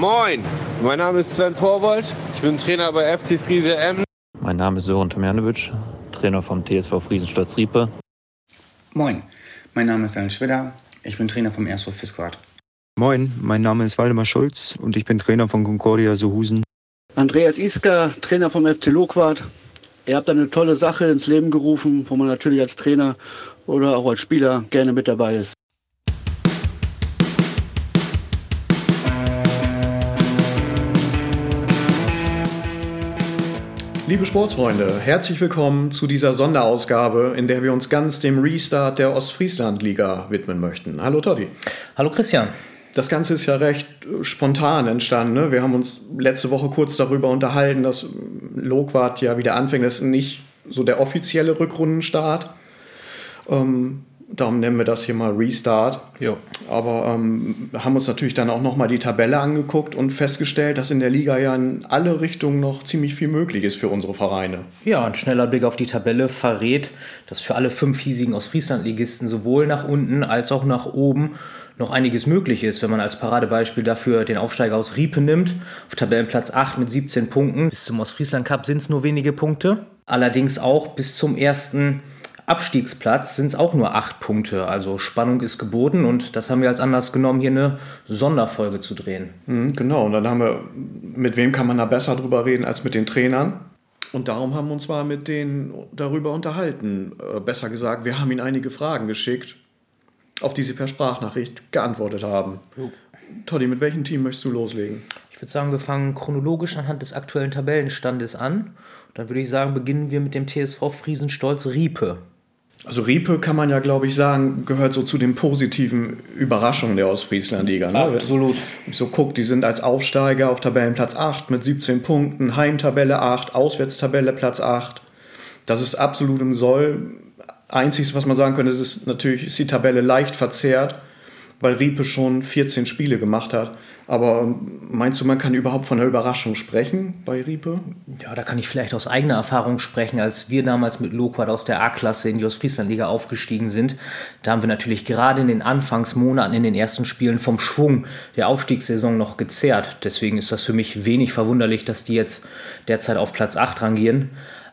Moin, mein Name ist Sven Vorwald, ich bin Trainer bei FC Frisia Emden. Mein Name ist Sören Tomjanovic, Trainer vom TSV Friesenstadt-Riepe. Moin, mein Name ist Alan Schwiller, ich bin Trainer vom RSV Fisquad. Moin, mein Name ist Waldemar Schulz und ich bin Trainer von Concordia Sohusen. Andreas Isker, Trainer vom FC Lokwart. Ihr habt eine tolle Sache ins Leben gerufen, wo man natürlich als Trainer oder auch als Spieler gerne mit dabei ist. Liebe Sportsfreunde, herzlich willkommen zu dieser Sonderausgabe, in der wir uns ganz dem Restart der Ostfrieslandliga widmen möchten. Hallo Toddy. Hallo Christian. Das Ganze ist ja recht spontan entstanden. Ne? Wir haben uns letzte Woche kurz darüber unterhalten, dass Lohkwart ja wieder anfängt. Das ist nicht so der offizielle Rückrundenstart. Darum nennen wir das hier mal Restart. Jo. Aber haben uns natürlich dann auch nochmal die Tabelle angeguckt und festgestellt, dass in der Liga ja in alle Richtungen noch ziemlich viel möglich ist für unsere Vereine. Ja, ein schneller Blick auf die Tabelle verrät, dass für alle 5 hiesigen Ostfriesland-Ligisten sowohl nach unten als auch nach oben noch einiges möglich ist, wenn man als Paradebeispiel dafür den Aufsteiger aus Riepe nimmt. Auf Tabellenplatz 8 mit 17 Punkten. Bis zum Ostfriesland-Cup sind es nur wenige Punkte. Allerdings auch bis zum ersten Abstiegsplatz sind es auch nur 8 Punkte, also Spannung ist geboten und das haben wir als Anlass genommen, hier eine Sonderfolge zu drehen. Genau, und dann haben wir, mit wem kann man da besser drüber reden als mit den Trainern? Und darum haben wir uns mal mit denen darüber unterhalten. Besser gesagt, wir haben ihnen einige Fragen geschickt, auf die sie per Sprachnachricht geantwortet haben. Oh. Toddy, mit welchem Team möchtest du loslegen? Ich würde sagen, wir fangen chronologisch anhand des aktuellen Tabellenstandes an. Dann würde ich sagen, beginnen wir mit dem TSV Friesenstolz Riepe. Also Riepe kann man ja, glaube ich, sagen, gehört so zu den positiven Überraschungen der Ostfriesland-Liga. Ne? Absolut. Wenn ich so gucke, die sind als Aufsteiger auf Tabellenplatz 8 mit 17 Punkten, Heimtabelle 8, Auswärtstabelle Platz 8. Das ist absolut im Soll. Einziges, was man sagen könnte, ist die Tabelle leicht verzerrt, weil Riepe schon 14 Spiele gemacht hat. Aber meinst du, man kann überhaupt von einer Überraschung sprechen bei Riepe? Ja, da kann ich vielleicht aus eigener Erfahrung sprechen. Als wir damals mit Lohkwart aus der A-Klasse in die Ostfrieslandliga aufgestiegen sind, da haben wir natürlich gerade in den Anfangsmonaten, in den ersten Spielen vom Schwung der Aufstiegssaison noch gezerrt. Deswegen ist das für mich wenig verwunderlich, dass die jetzt derzeit auf Platz 8 rangieren.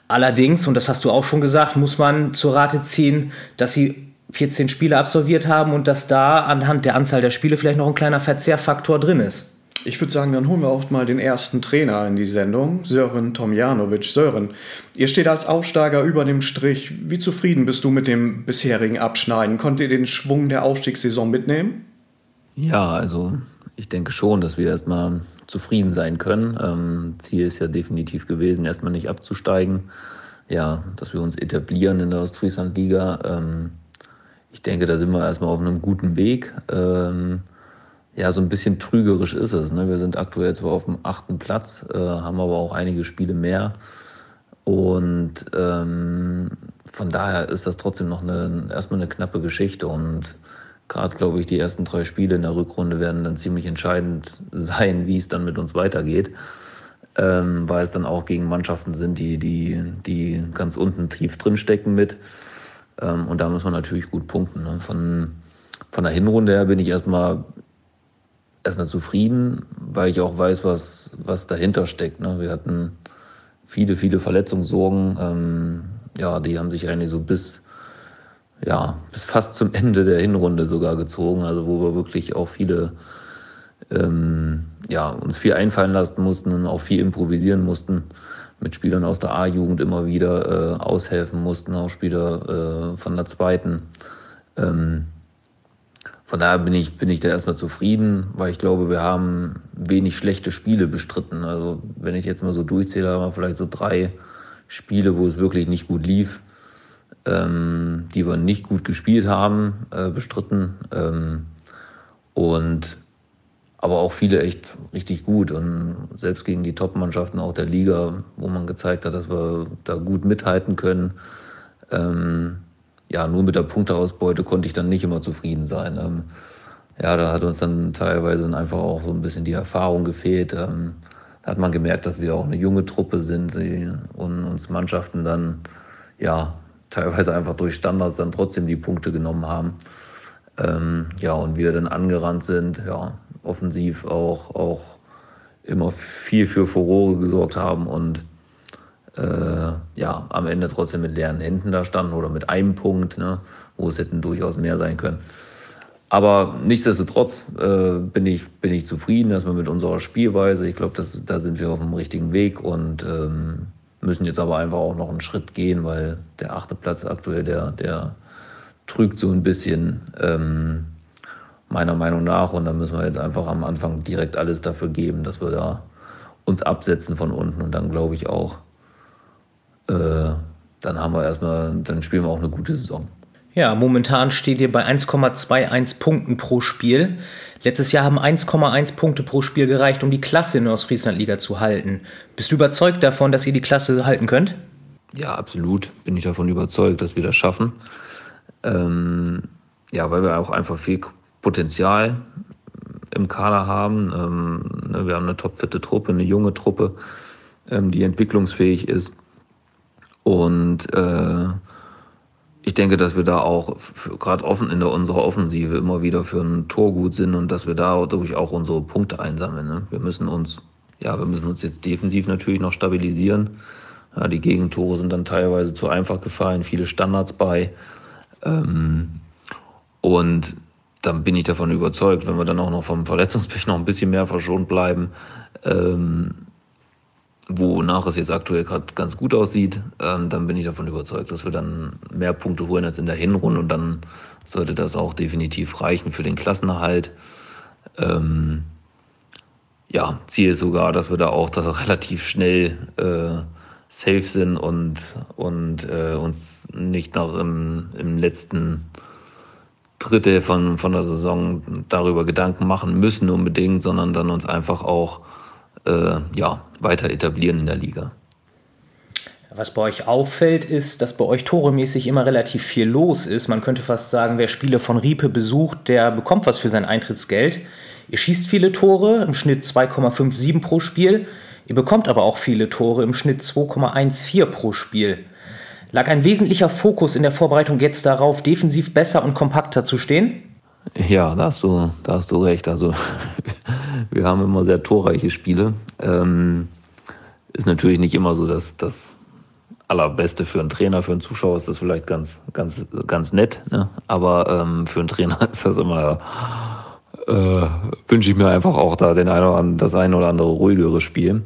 Allerdings, und das hast du auch schon gesagt, muss man zur Rate ziehen, dass sie 14 Spiele absolviert haben und dass da anhand der Anzahl der Spiele vielleicht noch ein kleiner Verzehrfaktor drin ist. Ich würde sagen, dann holen wir auch mal den ersten Trainer in die Sendung, Sören Tomjanovic. Sören, ihr steht als Aufsteiger über dem Strich. Wie zufrieden bist du mit dem bisherigen Abschneiden? Konntet ihr den Schwung der Aufstiegssaison mitnehmen? Ja, also ich denke schon, dass wir erstmal zufrieden sein können. Ziel ist ja definitiv gewesen, erstmal nicht abzusteigen. Ja, dass wir uns etablieren in der Ostfriesland-Liga. Ich denke, da sind wir erstmal auf einem guten Weg. Ja, so ein bisschen trügerisch ist es. Ne? Wir sind aktuell zwar auf dem 8. Platz, haben aber auch einige Spiele mehr. Und von daher ist das trotzdem noch erstmal eine knappe Geschichte. Und gerade, glaube ich, die ersten 3 Spiele in der Rückrunde werden dann ziemlich entscheidend sein, wie es dann mit uns weitergeht. Weil es dann auch gegen Mannschaften sind, die ganz unten tief drinstecken mit. Und da muss man natürlich gut punkten. Ne? Von der Hinrunde her bin ich erstmal zufrieden, weil ich auch weiß, was dahinter steckt. Ne? Wir hatten viele, viele Verletzungssorgen. Ja, die haben sich eigentlich so bis fast zum Ende der Hinrunde sogar gezogen. Also wo wir wirklich auch viele, uns viel einfallen lassen mussten und auch viel improvisieren mussten. Mit Spielern aus der A-Jugend immer wieder aushelfen mussten, auch Spieler von der zweiten. Von daher bin ich da erstmal zufrieden, weil ich glaube, wir haben wenig schlechte Spiele bestritten. Also wenn ich jetzt mal so durchzähle, haben wir vielleicht so 3 Spiele, wo es wirklich nicht gut lief, die wir nicht gut gespielt haben, bestritten. Aber auch viele echt richtig gut und selbst gegen die Top-Mannschaften auch der Liga, wo man gezeigt hat, dass wir da gut mithalten können. Nur mit der Punkteausbeute konnte ich dann nicht immer zufrieden sein. Da hat uns dann teilweise einfach auch so ein bisschen die Erfahrung gefehlt. Da hat man gemerkt, dass wir auch eine junge Truppe sind und uns Mannschaften dann teilweise einfach durch Standards dann trotzdem die Punkte genommen haben. Und wir dann angerannt sind, offensiv auch immer viel für Furore gesorgt haben und ja, am Ende trotzdem mit leeren Händen da standen oder mit einem Punkt, ne, wo es hätten durchaus mehr sein können. Aber nichtsdestotrotz bin ich zufrieden, dass wir mit unserer Spielweise, ich glaube, da sind wir auf dem richtigen Weg und müssen jetzt aber einfach auch noch einen Schritt gehen, weil der 8. Platz aktuell, der trügt so ein bisschen, meiner Meinung nach. Und da müssen wir jetzt einfach am Anfang direkt alles dafür geben, dass wir da uns absetzen von unten. Und dann glaube ich auch, dann spielen wir auch eine gute Saison. Ja, momentan steht ihr bei 1,21 Punkten pro Spiel. Letztes Jahr haben 1,1 Punkte pro Spiel gereicht, um die Klasse in der Ostfrieslandliga zu halten. Bist du überzeugt davon, dass ihr die Klasse halten könnt? Ja, absolut. Bin ich davon überzeugt, dass wir das schaffen. Ja, weil wir auch einfach viel Potenzial im Kader haben. Wir haben eine topfitte Truppe, eine junge Truppe, die entwicklungsfähig ist. Und ich denke, dass wir da auch gerade offen in unserer Offensive immer wieder für ein Tor gut sind und dass wir dadurch auch unsere Punkte einsammeln. Ne? Wir müssen uns jetzt defensiv natürlich noch stabilisieren. Ja, die Gegentore sind dann teilweise zu einfach gefallen, viele Standards bei. Und dann bin ich davon überzeugt, wenn wir dann auch noch vom Verletzungspech noch ein bisschen mehr verschont bleiben, wonach es jetzt aktuell gerade ganz gut aussieht, dann bin ich davon überzeugt, dass wir dann mehr Punkte holen als in der Hinrunde und dann sollte das auch definitiv reichen für den Klassenerhalt. Ja, Ziel ist sogar, dass wir da auch relativ schnell safe sind und uns nicht noch im letzten Drittel von der Saison darüber Gedanken machen müssen unbedingt, sondern dann uns einfach auch weiter etablieren in der Liga. Was bei euch auffällt, ist, dass bei euch toremäßig immer relativ viel los ist. Man könnte fast sagen, wer Spiele von Riepe besucht, der bekommt was für sein Eintrittsgeld. Ihr schießt viele Tore, im Schnitt 2,57 pro Spiel. Ihr bekommt aber auch viele Tore, im Schnitt 2,14 pro Spiel. Lag ein wesentlicher Fokus in der Vorbereitung jetzt darauf, defensiv besser und kompakter zu stehen? Ja, da hast du recht. Also wir haben immer sehr torreiche Spiele. Ist natürlich nicht immer so, dass das Allerbeste für einen Trainer, für einen Zuschauer ist das vielleicht ganz, ganz, ganz nett. Ne? Aber für einen Trainer ist das immer, wünsche ich mir einfach auch da das ein oder andere ruhigere Spiel.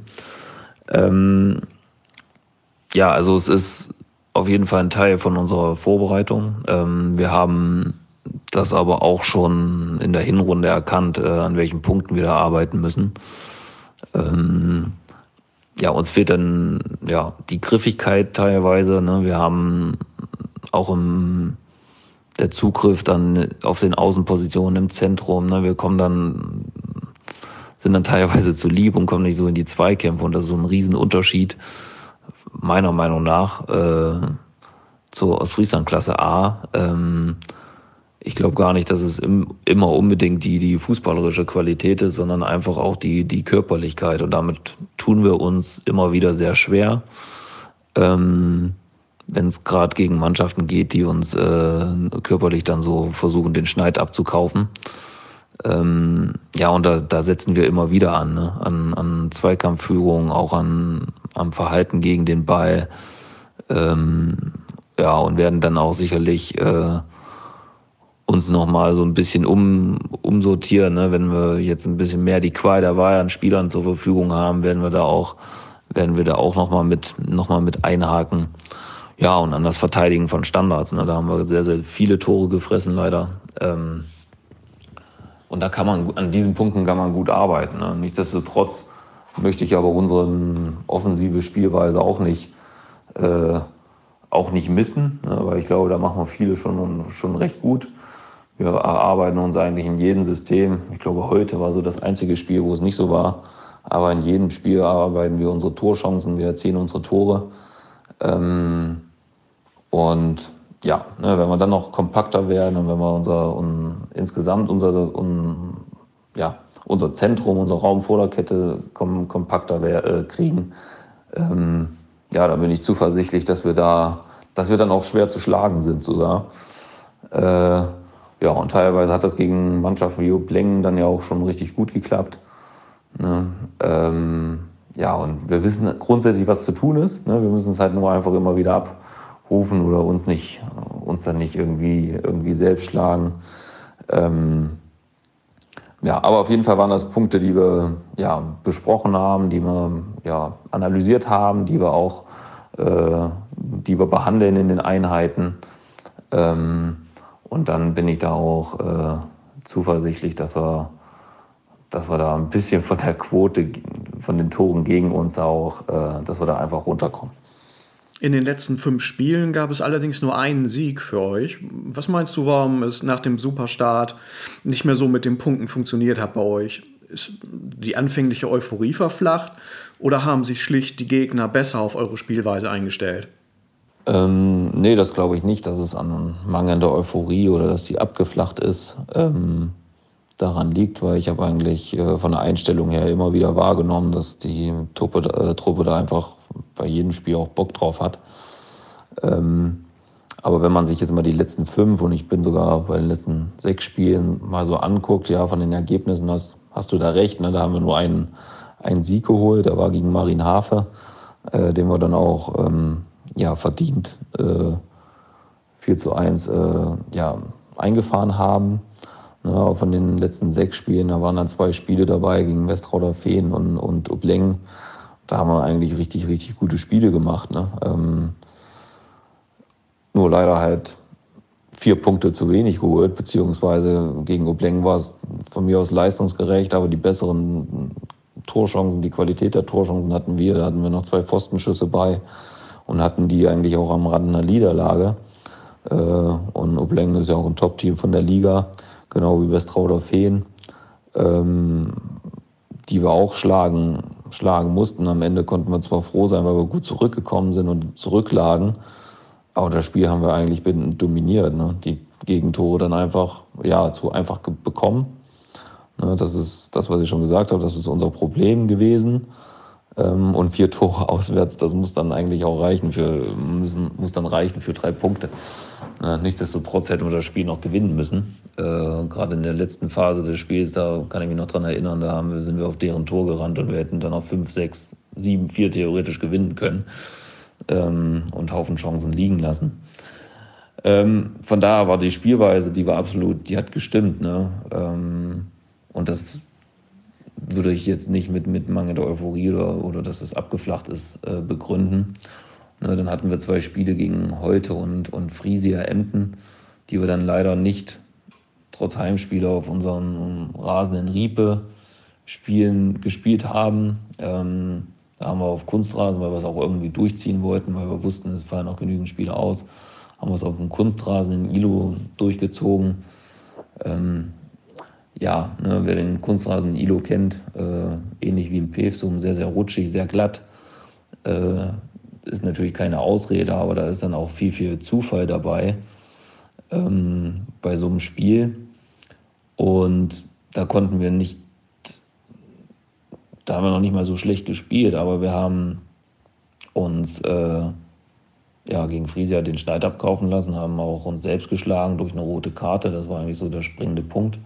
Ja, also es ist auf jeden Fall ein Teil von unserer Vorbereitung. Wir haben das aber auch schon in der Hinrunde erkannt, an welchen Punkten wir da arbeiten müssen. Ja, uns fehlt dann ja die Griffigkeit teilweise. Ne? Wir haben auch der Zugriff dann auf den Außenpositionen im Zentrum. Ne? Wir sind dann teilweise zu lieb und kommen nicht so in die Zweikämpfe. Und das ist so ein Riesenunterschied, meiner Meinung nach, zur Ostfriesland-Klasse A. Ich glaube gar nicht, dass es immer unbedingt die fußballerische Qualität ist, sondern einfach auch die Körperlichkeit. Und damit tun wir uns immer wieder sehr schwer, wenn es gerade gegen Mannschaften geht, die uns körperlich dann so versuchen, den Schneid abzukaufen. Ja, und da setzen wir immer wieder an, ne? An Zweikampfführung, auch am Verhalten gegen den Ball. Ja, und werden dann auch sicherlich uns nochmal so ein bisschen umsortieren. Ne? Wenn wir jetzt ein bisschen mehr die Qual der Wahl an Spielern zur Verfügung haben, werden wir da auch nochmal mit einhaken. Ja, und an das Verteidigen von Standards. Ne? Da haben wir sehr, sehr viele Tore gefressen, leider. Und da an diesen Punkten kann man gut arbeiten. Ne? Nichtsdestotrotz möchte ich aber unsere offensive Spielweise auch nicht missen, ne? Weil ich glaube, da machen wir viele schon recht gut. Wir erarbeiten uns eigentlich in jedem System. Ich glaube, heute war so das einzige Spiel, wo es nicht so war. Aber in jedem Spiel erarbeiten wir unsere Torchancen, wir erzielen unsere Tore. Und ja, wenn wir dann noch kompakter werden und wenn wir unser Zentrum, unser Raum vor der Kette kompakter kriegen, dann bin ich zuversichtlich, dass wir dann auch schwer zu schlagen sind sogar. Ja, und teilweise hat das gegen Mannschaften wie Uplengen dann ja auch schon richtig gut geklappt. Ne? Ja, und wir wissen grundsätzlich, was zu tun ist. Ne? Wir müssen es halt nur einfach immer wieder abrufen oder uns dann nicht irgendwie selbst schlagen. Ja, aber auf jeden Fall waren das Punkte, die wir ja, besprochen haben, die wir ja, analysiert haben, die wir auch die wir behandeln in den Einheiten. Und dann bin ich da auch zuversichtlich, dass wir da ein bisschen von der Quote, von den Toren gegen uns auch, dass wir da einfach runterkommen. In den letzten 5 Spielen gab es allerdings nur einen Sieg für euch. Was meinst du, warum es nach dem Superstart nicht mehr so mit den Punkten funktioniert hat bei euch? Ist die anfängliche Euphorie verflacht oder haben sich schlicht die Gegner besser auf eure Spielweise eingestellt? Nee, das glaube ich nicht, dass es an mangelnder Euphorie oder dass die abgeflacht ist, daran liegt, weil ich habe eigentlich von der Einstellung her immer wieder wahrgenommen, dass die Truppe da einfach bei jedem Spiel auch Bock drauf hat. Aber wenn man sich jetzt mal die letzten 5 und ich bin sogar bei den letzten 6 Spielen mal so anguckt, ja, von den Ergebnissen hast du da recht, ne? Da haben wir nur einen Sieg geholt, der war gegen Marienhafe, den wir dann auch ja, verdient 4:1 ja, eingefahren haben. Ja, von den letzten 6 Spielen, da waren dann 2 Spiele dabei gegen Westrauder Feen und Uplengen. Da haben wir eigentlich richtig, richtig gute Spiele gemacht. Ne? Nur leider halt 4 Punkte zu wenig geholt, beziehungsweise gegen Uplengen war es von mir aus leistungsgerecht, aber die besseren Torchancen, die Qualität der Torchancen hatten wir. Da hatten wir noch 2 Pfostenschüsse bei und hatten die eigentlich auch am Rand einer Niederlage. Und Uplengen ist ja auch ein Top-Team von der Liga, genau wie Westrauder Feen, die wir auch schlagen mussten. Am Ende konnten wir zwar froh sein, weil wir gut zurückgekommen sind und zurücklagen, aber das Spiel haben wir eigentlich dominiert. Ne? Die Gegentore dann einfach ja, zu einfach bekommen. Ne? Das ist das, was ich schon gesagt habe, das ist unser Problem gewesen. Und 4 Tore auswärts, das muss dann eigentlich auch reichen für 3 Punkte. Nichtsdestotrotz hätten wir das Spiel noch gewinnen müssen. Gerade in der letzten Phase des Spiels, da kann ich mich noch dran erinnern, da sind wir auf deren Tor gerannt und wir hätten dann auf 5, 6, 7, 4 theoretisch gewinnen können und Haufen Chancen liegen lassen. Von daher war die Spielweise, die hat gestimmt. Ne? Und das würde ich jetzt nicht mit mangelnder Euphorie oder dass das abgeflacht ist, begründen. Ne, dann hatten wir 2 Spiele gegen Holte und Frisia Emden, die wir dann leider nicht trotz Heimspiele auf unserem Rasen in Riepe gespielt haben. Da haben wir auf Kunstrasen, weil wir es auch irgendwie durchziehen wollten, weil wir wussten, es fallen auch genügend Spiele aus, haben wir es auf dem Kunstrasen in Ihlow durchgezogen. Ja, ne, wer den Kunstrasen Ihlow kennt, ähnlich wie im Pewsum, sehr, sehr rutschig, sehr glatt, ist natürlich keine Ausrede, aber da ist dann auch viel, viel Zufall dabei bei so einem Spiel. Und da konnten wir nicht, da haben wir noch nicht mal so schlecht gespielt, aber wir haben uns ja, gegen Frisia den Schneid abkaufen lassen, haben auch uns selbst geschlagen durch eine rote Karte, das war eigentlich so der springende Punkt.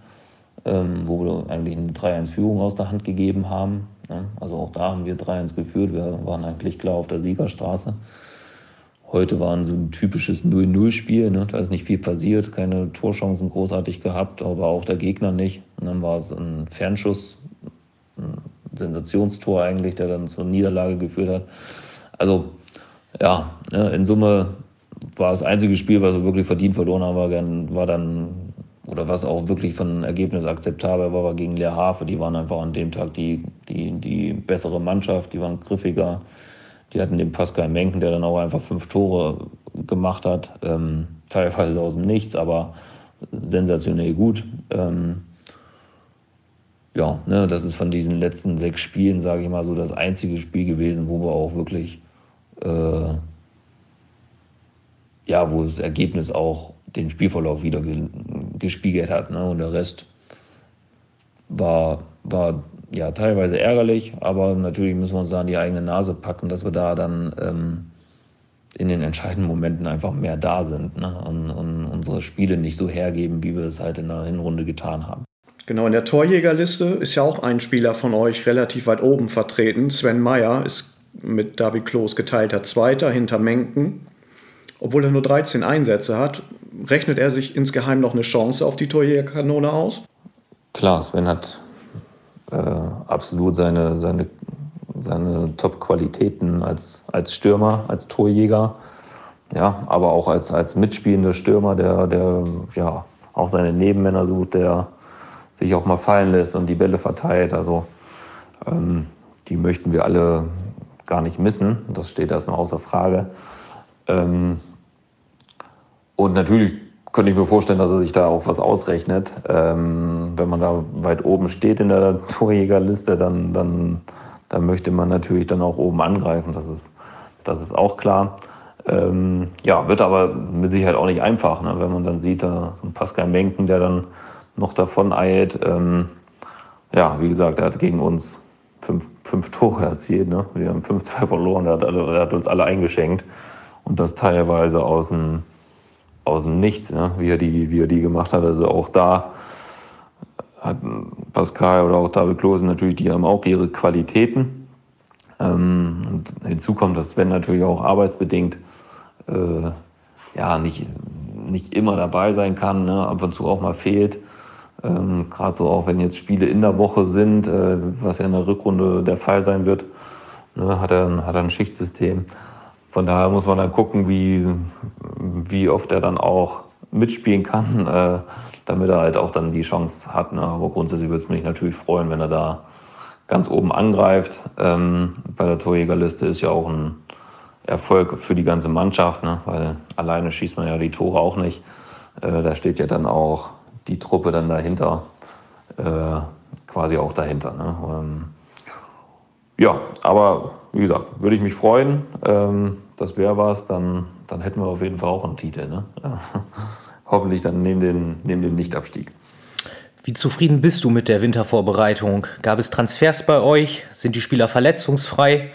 Wo wir eigentlich eine 3-1-Führung aus der Hand gegeben haben. Ne? Also auch da haben wir 3-1 geführt. Wir waren eigentlich klar auf der Siegerstraße. Heute war so ein typisches 0-0-Spiel. Ne? Da ist nicht viel passiert, keine Torchancen großartig gehabt, aber auch der Gegner nicht. Und dann war es ein Fernschuss, ein Sensationstor eigentlich, der dann zur Niederlage geführt hat. Also ja, ne? In Summe war das einzige Spiel, was wir wirklich verdient verloren haben, war dann oder was auch wirklich von Ergebnis akzeptabel war, war gegen Lehrhafe. Die waren einfach an dem Tag die bessere Mannschaft, die waren griffiger. Die hatten den Pascal Menken, der dann auch einfach 5 Tore gemacht hat, teilweise aus dem Nichts, aber sensationell gut. Ja, ne, das ist von diesen letzten 6 Spielen, sage ich mal so, das einzige Spiel gewesen, wo wir auch wirklich, ja, wo das Ergebnis auch den Spielverlauf wieder gespiegelt hat. Ne? Und der Rest war ja teilweise ärgerlich, aber natürlich müssen wir uns da an die eigene Nase packen, dass wir da dann in den entscheidenden Momenten einfach mehr da sind, ne? Und unsere Spiele nicht so hergeben, wie wir es halt in der Hinrunde getan haben. Genau, in der Torjägerliste ist ja auch ein Spieler von euch relativ weit oben vertreten. Sven Meyer ist mit David Kloos geteilter Zweiter hinter Menken. Obwohl er nur 13 Einsätze hat, rechnet er sich insgeheim noch eine Chance auf die Torjägerkanone aus? Klar, Sven hat absolut seine Top-Qualitäten als Stürmer, als Torjäger, ja, aber auch als mitspielender Stürmer, der ja auch seine Nebenmänner sucht, der sich auch mal fallen lässt und die Bälle verteilt. Also die möchten wir alle gar nicht missen. Das steht erstmal außer Frage. Und natürlich könnte ich mir vorstellen, dass er sich da auch was ausrechnet. Wenn man da weit oben steht in der Torjägerliste, dann möchte man natürlich dann auch oben angreifen. Das ist auch klar. Ja, wird aber mit Sicherheit auch nicht einfach, ne? Wenn man dann sieht, da so ein Pascal Menken, der dann noch davon eilt. Ja, wie gesagt, er hat gegen uns fünf Tore erzielt. Ne? Wir haben 5-2 verloren, er hat uns alle eingeschenkt. Und das teilweise aus dem Nichts, ne? wie er die gemacht hat. Also auch da hat Pascal oder auch David Kloos natürlich, die haben auch ihre Qualitäten. Und hinzu kommt, dass Sven natürlich auch arbeitsbedingt ja, nicht immer dabei sein kann, ne? Ab und zu auch mal fehlt. Gerade so auch, wenn jetzt Spiele in der Woche sind, was ja in der Rückrunde der Fall sein wird, ne? Hat er ein Schichtsystem. Von daher muss man dann gucken, wie oft er dann auch mitspielen kann, damit er halt auch dann die Chance hat. Ne? Aber grundsätzlich würde es mich natürlich freuen, wenn er da ganz oben angreift. Bei der Torjägerliste ist ja auch ein Erfolg für die ganze Mannschaft, ne? Weil alleine schießt man ja die Tore auch nicht. Da steht ja dann auch die Truppe dann dahinter, quasi auch dahinter. Ne? Ja, aber wie gesagt, würde ich mich freuen. Das wäre was, dann hätten wir auf jeden Fall auch einen Titel. Ne? Hoffentlich dann neben dem Nichtabstieg. Wie zufrieden bist du mit der Wintervorbereitung? Gab es Transfers bei euch? Sind die Spieler verletzungsfrei?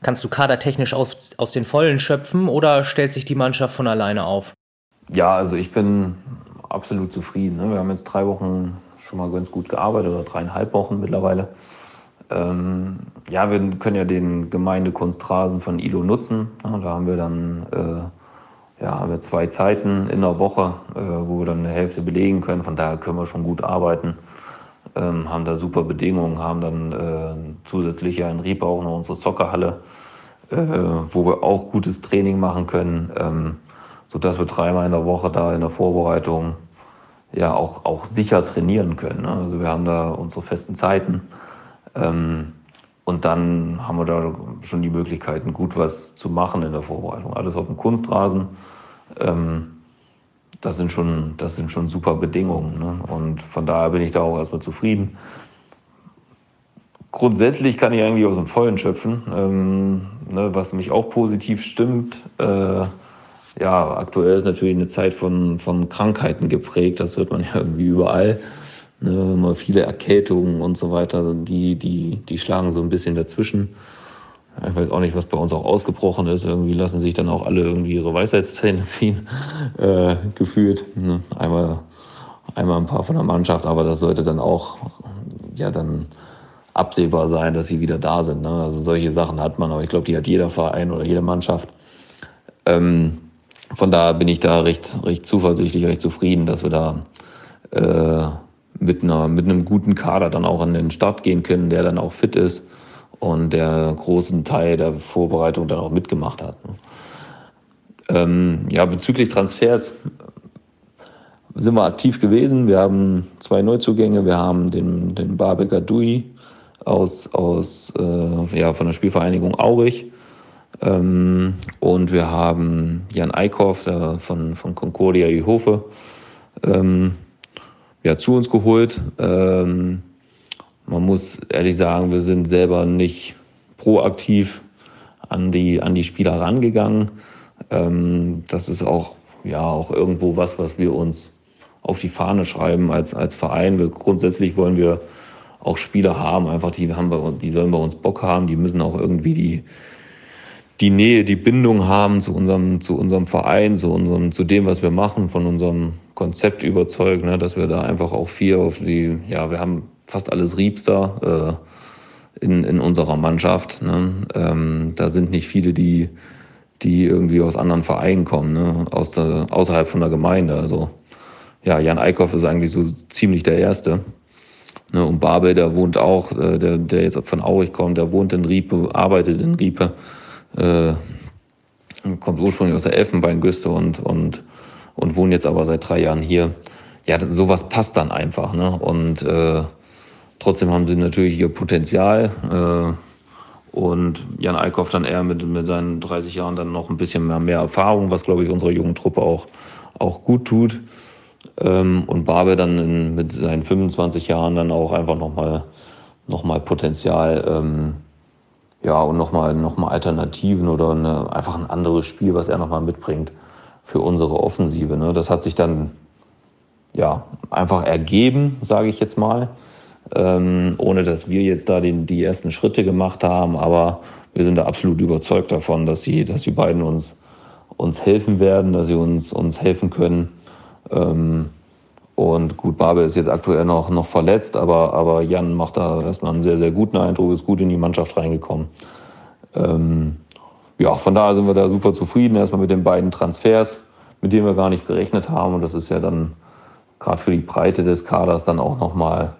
Kannst du kadertechnisch aus den Vollen schöpfen oder stellt sich die Mannschaft von alleine auf? Ja, also ich bin absolut zufrieden. Ne? Wir haben jetzt 3 Wochen schon mal ganz gut gearbeitet oder 3,5 Wochen mittlerweile. Ja, wir können ja den Gemeindekunstrasen von Ihlow nutzen. Ja, da haben wir dann haben wir 2 Zeiten in der Woche, wo wir dann eine Hälfte belegen können. Von daher können wir schon gut arbeiten, haben da super Bedingungen, haben dann zusätzlich ja in Riepe auch noch unsere Soccerhalle, wo wir auch gutes Training machen können, sodass wir 3-mal in der Woche da in der Vorbereitung ja auch sicher trainieren können. Ne? Also wir haben da unsere festen Zeiten. Und dann haben wir da schon die Möglichkeiten, gut was zu machen in der Vorbereitung. Alles auf dem Kunstrasen, das sind schon super Bedingungen. Ne? Und von daher bin ich da auch erstmal zufrieden. Grundsätzlich kann ich eigentlich aus dem Vollen schöpfen, ne? Was mich auch positiv stimmt. Ja, aktuell ist natürlich eine Zeit von Krankheiten geprägt, das hört man ja irgendwie überall. Mal viele Erkältungen und so weiter, die schlagen so ein bisschen dazwischen. Ich weiß auch nicht, was bei uns auch ausgebrochen ist. Irgendwie lassen sich dann auch alle irgendwie ihre Weisheitszähne ziehen, gefühlt. Einmal ein paar von der Mannschaft, aber das sollte dann auch ja dann absehbar sein, dass sie wieder da sind. Ne? Also solche Sachen hat man, aber ich glaube, die hat jeder Verein oder jede Mannschaft. Von daher bin ich da recht zuversichtlich, recht zufrieden, dass wir da mit einem guten Kader dann auch an den Start gehen können, der dann auch fit ist und der großen Teil der Vorbereitung dann auch mitgemacht hat. Ja, bezüglich Transfers sind wir aktiv gewesen. Wir haben 2 Neuzugänge. Wir haben den Barbe Gadoui von der Spielvereinigung Aurich. Und wir haben Jan Eickhoff von Concordia Sohusen. Zu uns geholt. Man muss ehrlich sagen, wir sind selber nicht proaktiv an die Spieler rangegangen. Das ist auch irgendwo was wir uns auf die Fahne schreiben als Verein. Grundsätzlich wollen wir auch Spieler haben, einfach die sollen bei uns Bock haben, die müssen auch irgendwie die Nähe, die Bindung haben zu unserem Verein, zu dem, was wir machen, von unserem Konzept überzeugt, ne, dass wir da einfach auch viel auf die, ja, wir haben fast alles Riebster in unserer Mannschaft. Ne? Da sind nicht viele, die irgendwie aus anderen Vereinen kommen, ne? Außerhalb von der Gemeinde. Also ja, Jan Eickhoff ist eigentlich so ziemlich der Erste. Ne? Und Barbe, der wohnt auch, der jetzt von Aurich kommt, der wohnt in Riepe, arbeitet in Riepe, kommt ursprünglich aus der Elfenbeingüste und wohnt jetzt aber seit 3 Jahren hier. Ja, sowas passt dann einfach. Ne? Und trotzdem haben sie natürlich ihr Potenzial. Und Jan Eickhoff dann eher mit seinen 30 Jahren dann noch ein bisschen mehr Erfahrung, was, glaube ich, unserer jungen Truppe auch gut tut. Und Barbe dann mit seinen 25 Jahren dann auch einfach nochmal Potenzial, ja, und nochmal Alternativen oder einfach ein anderes Spiel, was er nochmal mitbringt für unsere Offensive. Ne? Das hat sich dann ja einfach ergeben, sage ich jetzt mal. Ohne dass wir jetzt da die ersten Schritte gemacht haben, aber wir sind da absolut überzeugt davon, dass die beiden uns helfen werden, dass sie uns helfen können. Und gut, Barbe ist jetzt aktuell noch verletzt, aber Jan macht da erstmal einen sehr, sehr guten Eindruck, ist gut in die Mannschaft reingekommen. Ja, von daher sind wir da super zufrieden, erstmal mit den beiden Transfers, mit denen wir gar nicht gerechnet haben. Und das ist ja dann gerade für die Breite des Kaders dann auch nochmal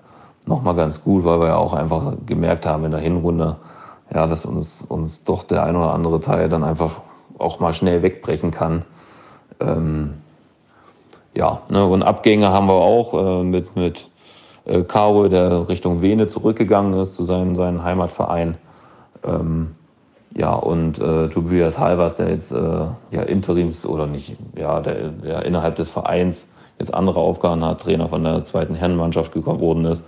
ganz gut, weil wir ja auch einfach gemerkt haben in der Hinrunde, ja, dass uns doch der ein oder andere Teil dann einfach auch mal schnell wegbrechen kann. Ja, ne, und Abgänge haben wir auch mit Caro, der Richtung Wene zurückgegangen ist zu seinem Heimatverein. Ja, und Tobias Halvers, der jetzt ja Interims oder nicht, ja, der innerhalb des Vereins jetzt andere Aufgaben hat, Trainer von der zweiten Herrenmannschaft geworden ist.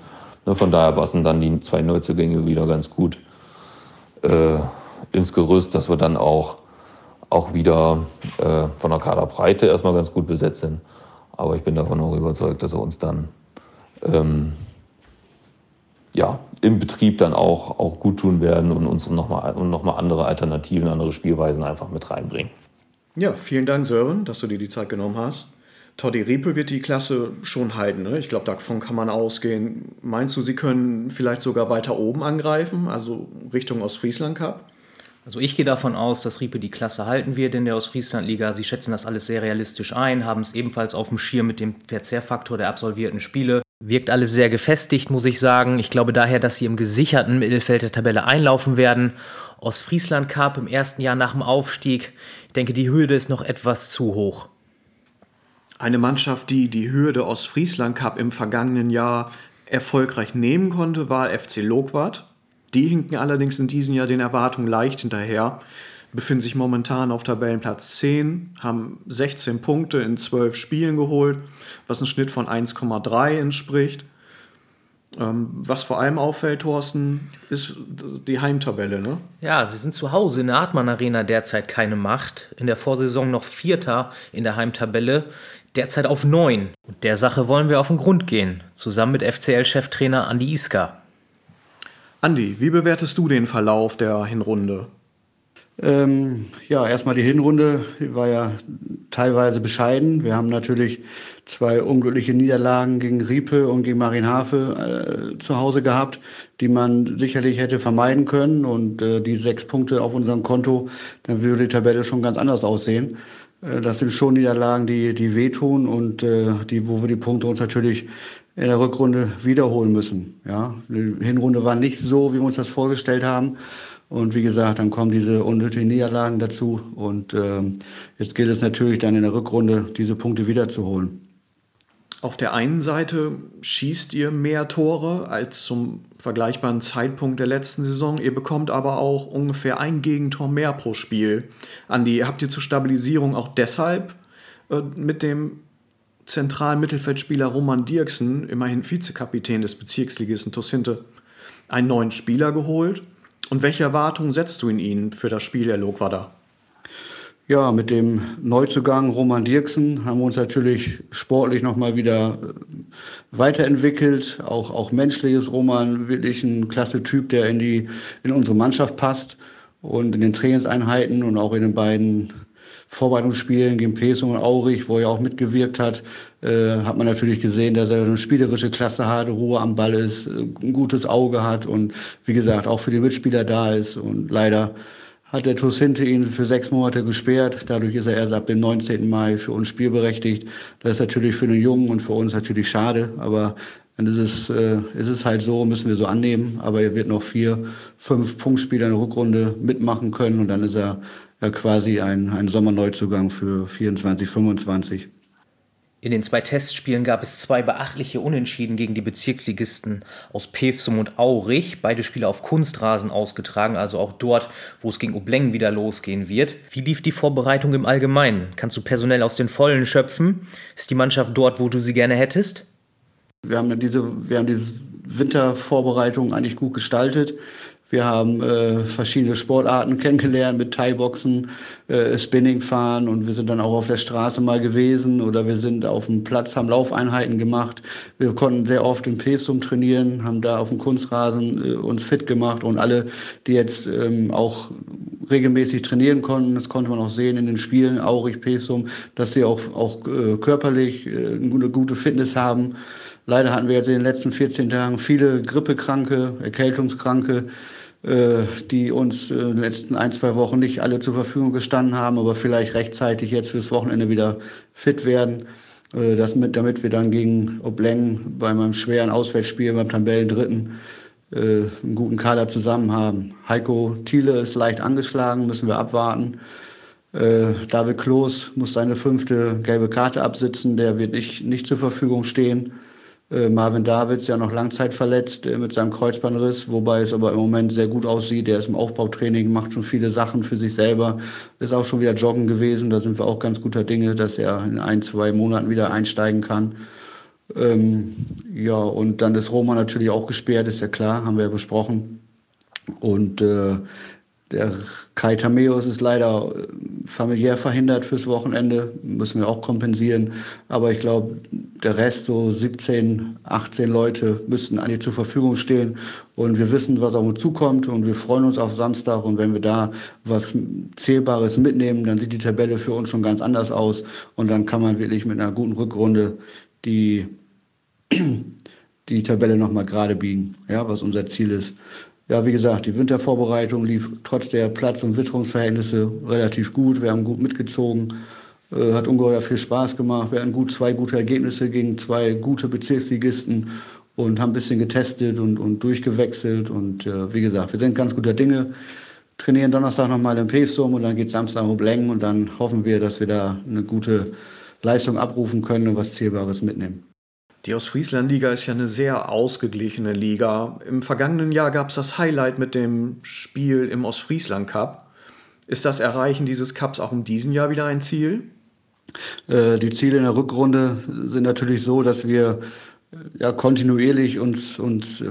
Von daher passen dann die 2 Neuzugänge wieder ganz gut ins Gerüst, dass wir dann auch wieder von der Kaderbreite erstmal ganz gut besetzt sind. Aber ich bin davon auch überzeugt, dass er uns dann ja, im Betrieb dann auch gut tun werden und uns nochmal andere Alternativen, andere Spielweisen einfach mit reinbringen. Ja, vielen Dank, Sören, dass du dir die Zeit genommen hast. TSV Riepe wird die Klasse schon halten, ne? Ich glaube, davon kann man ausgehen. Meinst du, sie können vielleicht sogar weiter oben angreifen, also Richtung Ostfriesland-Cup? Also ich gehe davon aus, dass Riepe die Klasse halten wird in der Ostfriesland-Liga. Sie schätzen das alles sehr realistisch ein, haben es ebenfalls auf dem Schirm mit dem Verzehrfaktor der absolvierten Spiele. Wirkt alles sehr gefestigt, muss ich sagen. Ich glaube daher, dass sie im gesicherten Mittelfeld der Tabelle einlaufen werden. Ostfriesland-Cup im ersten Jahr nach dem Aufstieg. Ich denke, die Hürde ist noch etwas zu hoch. Eine Mannschaft, die die Hürde Ostfriesland-Cup im vergangenen Jahr erfolgreich nehmen konnte, war FC Lokwart. Die hinken allerdings in diesem Jahr den Erwartungen leicht hinterher, befinden sich momentan auf Tabellenplatz 10, haben 16 Punkte in 12 Spielen geholt, was einen Schnitt von 1,3 entspricht. Was vor allem auffällt, Thorsten, ist die Heimtabelle, ne? Ja, sie sind zu Hause in der Hartmann Arena derzeit keine Macht. In der Vorsaison noch Vierter in der Heimtabelle, derzeit auf 9. Und der Sache wollen wir auf den Grund gehen, zusammen mit FCL-Cheftrainer Andi Isker. Andi, wie bewertest du den Verlauf der Hinrunde? Ja, erstmal die Hinrunde, die war ja teilweise bescheiden. Wir haben natürlich 2 unglückliche Niederlagen gegen Riepe und gegen Marienhafe zu Hause gehabt, die man sicherlich hätte vermeiden können. Und die 6 Punkte auf unserem Konto, dann würde die Tabelle schon ganz anders aussehen. Das sind schon Niederlagen, die wehtun und wo wir die Punkte uns natürlich in der Rückrunde wiederholen müssen. Ja, die Hinrunde war nicht so, wie wir uns das vorgestellt haben. Und wie gesagt, dann kommen diese unnötigen Niederlagen dazu. Und jetzt gilt es natürlich dann in der Rückrunde, diese Punkte wiederzuholen. Auf der einen Seite schießt ihr mehr Tore als zum vergleichbaren Zeitpunkt der letzten Saison. Ihr bekommt aber auch ungefähr ein Gegentor mehr pro Spiel. Andi, habt ihr zur Stabilisierung auch deshalb mit dem zentralen Mittelfeldspieler Roman Dirksen, immerhin Vizekapitän des Bezirksligisten Tussinte, einen neuen Spieler geholt? Und welche Erwartungen setzt du in ihn für das Spiel der Lokwada? Ja, mit dem Neuzugang Roman Dirksen haben wir uns natürlich sportlich nochmal wieder weiterentwickelt. Auch menschlich ist Roman wirklich ein klasse Typ, der in unsere Mannschaft passt. Und in den Trainingseinheiten und auch in den beiden Vorbereitungsspielen gegen Pewsum und Aurich, wo er auch mitgewirkt hat, hat man natürlich gesehen, dass er eine spielerische Klasse hat, Ruhe am Ball ist, ein gutes Auge hat und wie gesagt auch für die Mitspieler da ist. Und leider hat der TuS Hinte ihn für 6 Monate gesperrt. Dadurch ist er erst ab dem 19. Mai für uns spielberechtigt. Das ist natürlich für den Jungen und für uns natürlich schade, aber dann ist es halt so, müssen wir so annehmen. Aber er wird noch 4, 5 Punktspieler in der Rückrunde mitmachen können und dann ist er ja quasi ein Sommerneuzugang für 24, 25. In den 2 Testspielen gab es 2 beachtliche Unentschieden gegen die Bezirksligisten aus Pewsum und Aurich. Beide Spiele auf Kunstrasen ausgetragen, also auch dort, wo es gegen Uplengen wieder losgehen wird. Wie lief die Vorbereitung im Allgemeinen? Kannst du personell aus den Vollen schöpfen? Ist die Mannschaft dort, wo du sie gerne hättest? Wir haben diese Wintervorbereitung eigentlich gut gestaltet. Wir haben verschiedene Sportarten kennengelernt mit Thai-Boxen, Spinning-Fahren und wir sind dann auch auf der Straße mal gewesen oder wir sind auf dem Platz, haben Laufeinheiten gemacht. Wir konnten sehr oft in Pewsum trainieren, haben da auf dem Kunstrasen uns fit gemacht und alle, die jetzt auch regelmäßig trainieren konnten, das konnte man auch sehen in den Spielen, Aurich, Pewsum, dass sie auch körperlich eine gute Fitness haben. Leider hatten wir jetzt in den letzten 14 Tagen viele Grippekranke, Erkältungskranke, die uns in den letzten 1, 2 Wochen nicht alle zur Verfügung gestanden haben, aber vielleicht rechtzeitig jetzt fürs Wochenende wieder fit werden, damit wir dann gegen Uplengen bei meinem schweren Auswärtsspiel beim Tabellendritten einen guten Kader zusammen haben. Heiko Thiele ist leicht angeschlagen, müssen wir abwarten. David Kloos muss seine 5. gelbe Karte absitzen, der wird nicht zur Verfügung stehen. Marvin Davids ja noch langzeitverletzt mit seinem Kreuzbandriss, wobei es aber im Moment sehr gut aussieht. Er ist im Aufbautraining, macht schon viele Sachen für sich selber, ist auch schon wieder joggen gewesen. Da sind wir auch ganz guter Dinge, dass er in 1, 2 Monaten wieder einsteigen kann. Und dann ist Roman natürlich auch gesperrt, ist ja klar, haben wir ja besprochen. Und der Kai Tameus ist leider familiär verhindert fürs Wochenende, müssen wir auch kompensieren. Aber ich glaube, der Rest, so 17, 18 Leute, müssten eigentlich zur Verfügung stehen. Und wir wissen, was auf uns zukommt und wir freuen uns auf Samstag. Und wenn wir da was Zählbares mitnehmen, dann sieht die Tabelle für uns schon ganz anders aus. Und dann kann man wirklich mit einer guten Rückrunde die Tabelle nochmal gerade biegen, ja, was unser Ziel ist. Ja, wie gesagt, die Wintervorbereitung lief trotz der Platz- und Witterungsverhältnisse relativ gut. Wir haben gut mitgezogen, hat ungeheuer viel Spaß gemacht. Wir hatten 2 gute Ergebnisse gegen 2 gute Bezirksligisten und haben ein bisschen getestet und durchgewechselt. Und wie gesagt, wir sind ganz guter Dinge, trainieren Donnerstag nochmal in Pewsum und dann geht Samstag um Uplengen und dann hoffen wir, dass wir da eine gute Leistung abrufen können und was Zählbares mitnehmen. Die Ostfrieslandliga ist ja eine sehr ausgeglichene Liga. Im vergangenen Jahr gab es das Highlight mit dem Spiel im Ostfriesland-Cup. Ist das Erreichen dieses Cups auch in diesem Jahr wieder ein Ziel? Die Ziele in der Rückrunde sind natürlich so, dass wir ja kontinuierlich uns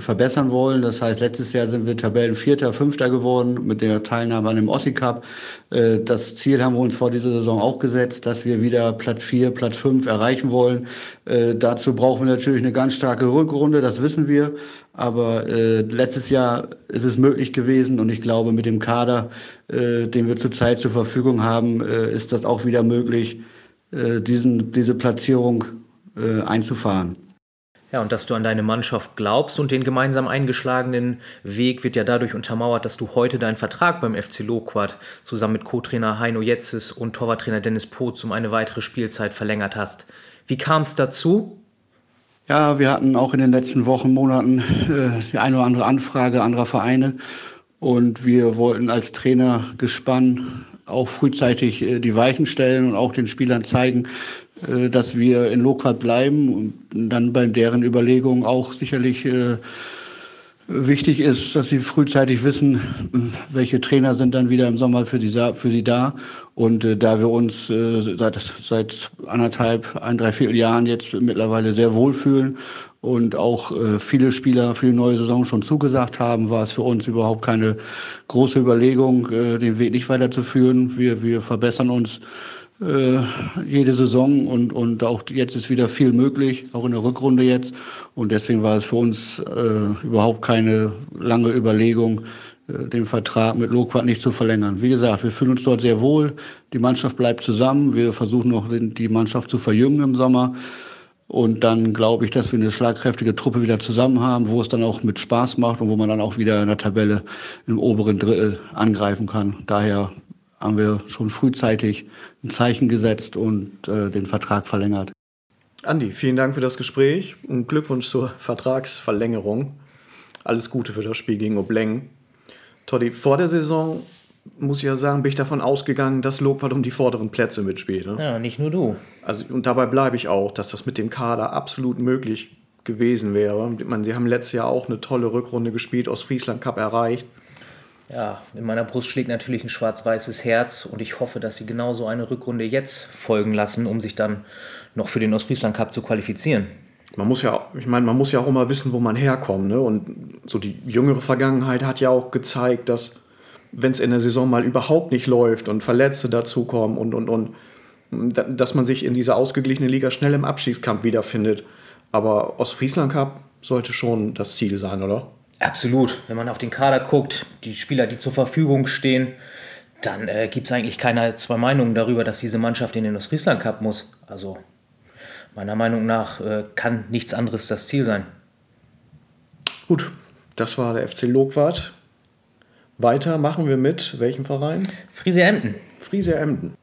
verbessern wollen. Das heißt, letztes Jahr sind wir Tabellenvierter, 5. geworden mit der Teilnahme an dem Ossi Cup. Das Ziel haben wir uns vor dieser Saison auch gesetzt, dass wir wieder Platz 4, Platz 5 erreichen wollen. Dazu brauchen wir natürlich eine ganz starke Rückrunde, das wissen wir. Aber letztes Jahr ist es möglich gewesen und ich glaube, mit dem Kader, den wir zurzeit zur Verfügung haben, ist das auch wieder möglich, diese Platzierung einzufahren. Ja, und dass du an deine Mannschaft glaubst und den gemeinsam eingeschlagenen Weg wird ja dadurch untermauert, dass du heute deinen Vertrag beim FC Lokwart zusammen mit Co-Trainer Heino Jetzes und Torwarttrainer Dennis Potz um eine weitere Spielzeit verlängert hast. Wie kam es dazu? Ja, wir hatten auch in den letzten Wochen, Monaten die eine oder andere Anfrage anderer Vereine und wir wollten als Trainergespann auch frühzeitig die Weichen stellen und auch den Spielern zeigen, dass wir in Lohkwart bleiben und dann bei deren Überlegungen auch sicherlich wichtig ist, dass sie frühzeitig wissen, welche Trainer sind dann wieder im Sommer für sie da. Und da wir uns seit 1,5, 3/4 Jahren jetzt mittlerweile sehr wohlfühlen und auch viele Spieler für die neue Saison schon zugesagt haben, war es für uns überhaupt keine große Überlegung, den Weg nicht weiterzuführen. Wir verbessern uns jede Saison und auch jetzt ist wieder viel möglich, auch in der Rückrunde jetzt. Und deswegen war es für uns überhaupt keine lange Überlegung, den Vertrag mit Lohkwart nicht zu verlängern. Wie gesagt, wir fühlen uns dort sehr wohl. Die Mannschaft bleibt zusammen. Wir versuchen noch die Mannschaft zu verjüngen im Sommer. Und dann glaube ich, dass wir eine schlagkräftige Truppe wieder zusammen haben, wo es dann auch mit Spaß macht und wo man dann auch wieder in der Tabelle im oberen Drittel angreifen kann. Daher haben wir schon frühzeitig ein Zeichen gesetzt und den Vertrag verlängert. Andi, vielen Dank für das Gespräch und Glückwunsch zur Vertragsverlängerung. Alles Gute für das Spiel gegen Uplengen. Toddy, vor der Saison, muss ich ja sagen, bin ich davon ausgegangen, dass Lohkwart um die vorderen Plätze mitspielt. Ne? Ja, nicht nur du. Also, und dabei bleibe ich auch, dass das mit dem Kader absolut möglich gewesen wäre. Ich meine, sie haben letztes Jahr auch eine tolle Rückrunde gespielt, Ostfriesland-Cup erreicht. Ja, in meiner Brust schlägt natürlich ein schwarz-weißes Herz und ich hoffe, dass sie genauso eine Rückrunde jetzt folgen lassen, um sich dann noch für den Ostfriesland-Cup zu qualifizieren. Man muss ja auch immer wissen, wo man herkommt. Ne? Und so die jüngere Vergangenheit hat ja auch gezeigt, dass wenn es in der Saison mal überhaupt nicht läuft und Verletzte dazukommen und, dass man sich in dieser ausgeglichenen Liga schnell im Abstiegskampf wiederfindet. Aber Ostfriesland Cup sollte schon das Ziel sein, oder? Absolut. Wenn man auf den Kader guckt, die Spieler, die zur Verfügung stehen, dann gibt es eigentlich keine zwei Meinungen darüber, dass diese Mannschaft in den Ostfriesland Cup muss. Also meiner Meinung nach kann nichts anderes das Ziel sein. Gut, das war der FC Lokwart. Weiter machen wir mit welchem Verein? Frisia Emden. Frisia Emden.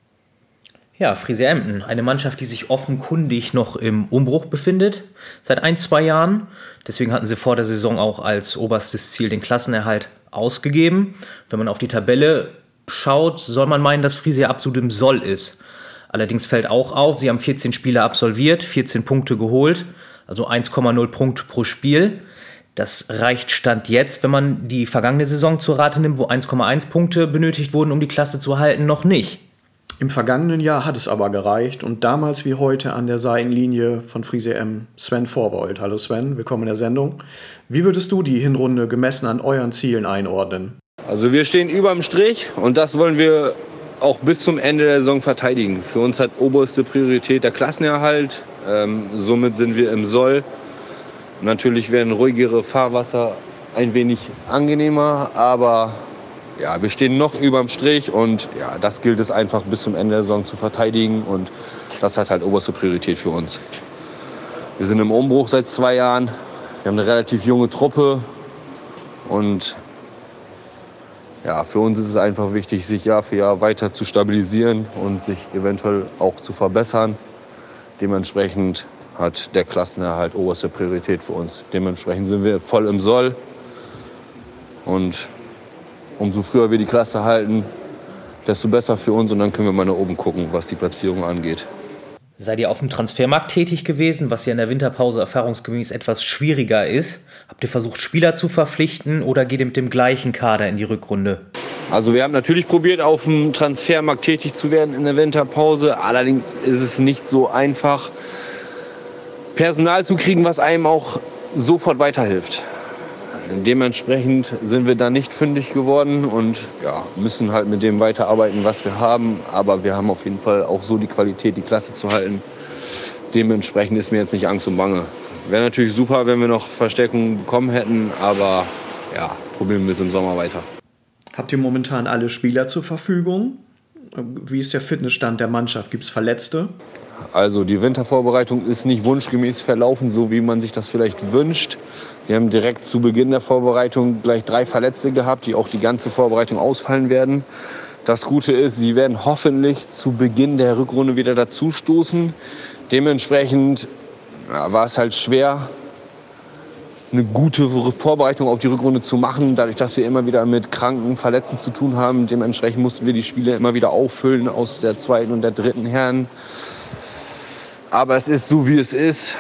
Ja, Frisia Emden. Eine Mannschaft, die sich offenkundig noch im Umbruch befindet. Seit 1-2 Jahren. Deswegen hatten sie vor der Saison auch als oberstes Ziel den Klassenerhalt ausgegeben. Wenn man auf die Tabelle schaut, soll man meinen, dass Frisia absolut im Soll ist. Allerdings fällt auch auf, sie haben 14 Spiele absolviert, 14 Punkte geholt. Also 1,0 Punkte pro Spiel. Das reicht Stand jetzt, wenn man die vergangene Saison zur Rate nimmt, wo 1,1 Punkte benötigt wurden, um die Klasse zu halten, noch nicht. Im vergangenen Jahr hat es aber gereicht und damals wie heute an der Seitenlinie von Frisia Emden Sven Vorwald. Hallo Sven, willkommen in der Sendung. Wie würdest du die Hinrunde gemessen an euren Zielen einordnen? Also wir stehen über dem Strich und das wollen wir auch bis zum Ende der Saison verteidigen. Für uns hat oberste Priorität der Klassenerhalt, somit sind wir im Soll. Natürlich werden ruhigere Fahrwasser ein wenig angenehmer, aber ja, wir stehen noch überm Strich und ja, das gilt es einfach bis zum Ende der Saison zu verteidigen und das hat halt oberste Priorität für uns. Wir sind im Umbruch seit 2 Jahren, wir haben eine relativ junge Truppe und ja, für uns ist es einfach wichtig, sich Jahr für Jahr weiter zu stabilisieren und sich eventuell auch zu verbessern. Dementsprechend hat der Klassenerhalt oberste Priorität für uns. Dementsprechend sind wir voll im Soll. Und umso früher wir die Klasse halten, desto besser für uns. Und dann können wir mal nach oben gucken, was die Platzierung angeht. Seid ihr auf dem Transfermarkt tätig gewesen, was ja in der Winterpause erfahrungsgemäß etwas schwieriger ist? Habt ihr versucht, Spieler zu verpflichten oder geht ihr mit dem gleichen Kader in die Rückrunde? Also wir haben natürlich probiert, auf dem Transfermarkt tätig zu werden in der Winterpause. Allerdings ist es nicht so einfach, Personal zu kriegen, was einem auch sofort weiterhilft. Dementsprechend sind wir da nicht fündig geworden und ja, müssen halt mit dem weiterarbeiten, was wir haben. Aber wir haben auf jeden Fall auch so die Qualität, die Klasse zu halten. Dementsprechend ist mir jetzt nicht Angst und Bange. Wäre natürlich super, wenn wir noch Verstärkungen bekommen hätten, aber ja, probieren wir es im Sommer weiter. Habt ihr momentan alle Spieler zur Verfügung? Wie ist der Fitnessstand der Mannschaft? Gibt es Verletzte? Also die Wintervorbereitung ist nicht wunschgemäß verlaufen, so wie man sich das vielleicht wünscht. Wir haben direkt zu Beginn der Vorbereitung gleich 3 Verletzte gehabt, die auch die ganze Vorbereitung ausfallen werden. Das Gute ist, sie werden hoffentlich zu Beginn der Rückrunde wieder dazustoßen. Dementsprechend war es halt schwer, eine gute Vorbereitung auf die Rückrunde zu machen, dadurch, dass wir immer wieder mit kranken Verletzten zu tun haben. Dementsprechend mussten wir die Spiele immer wieder auffüllen aus der 2. und der 3. Herren. Aber es ist so, wie es ist.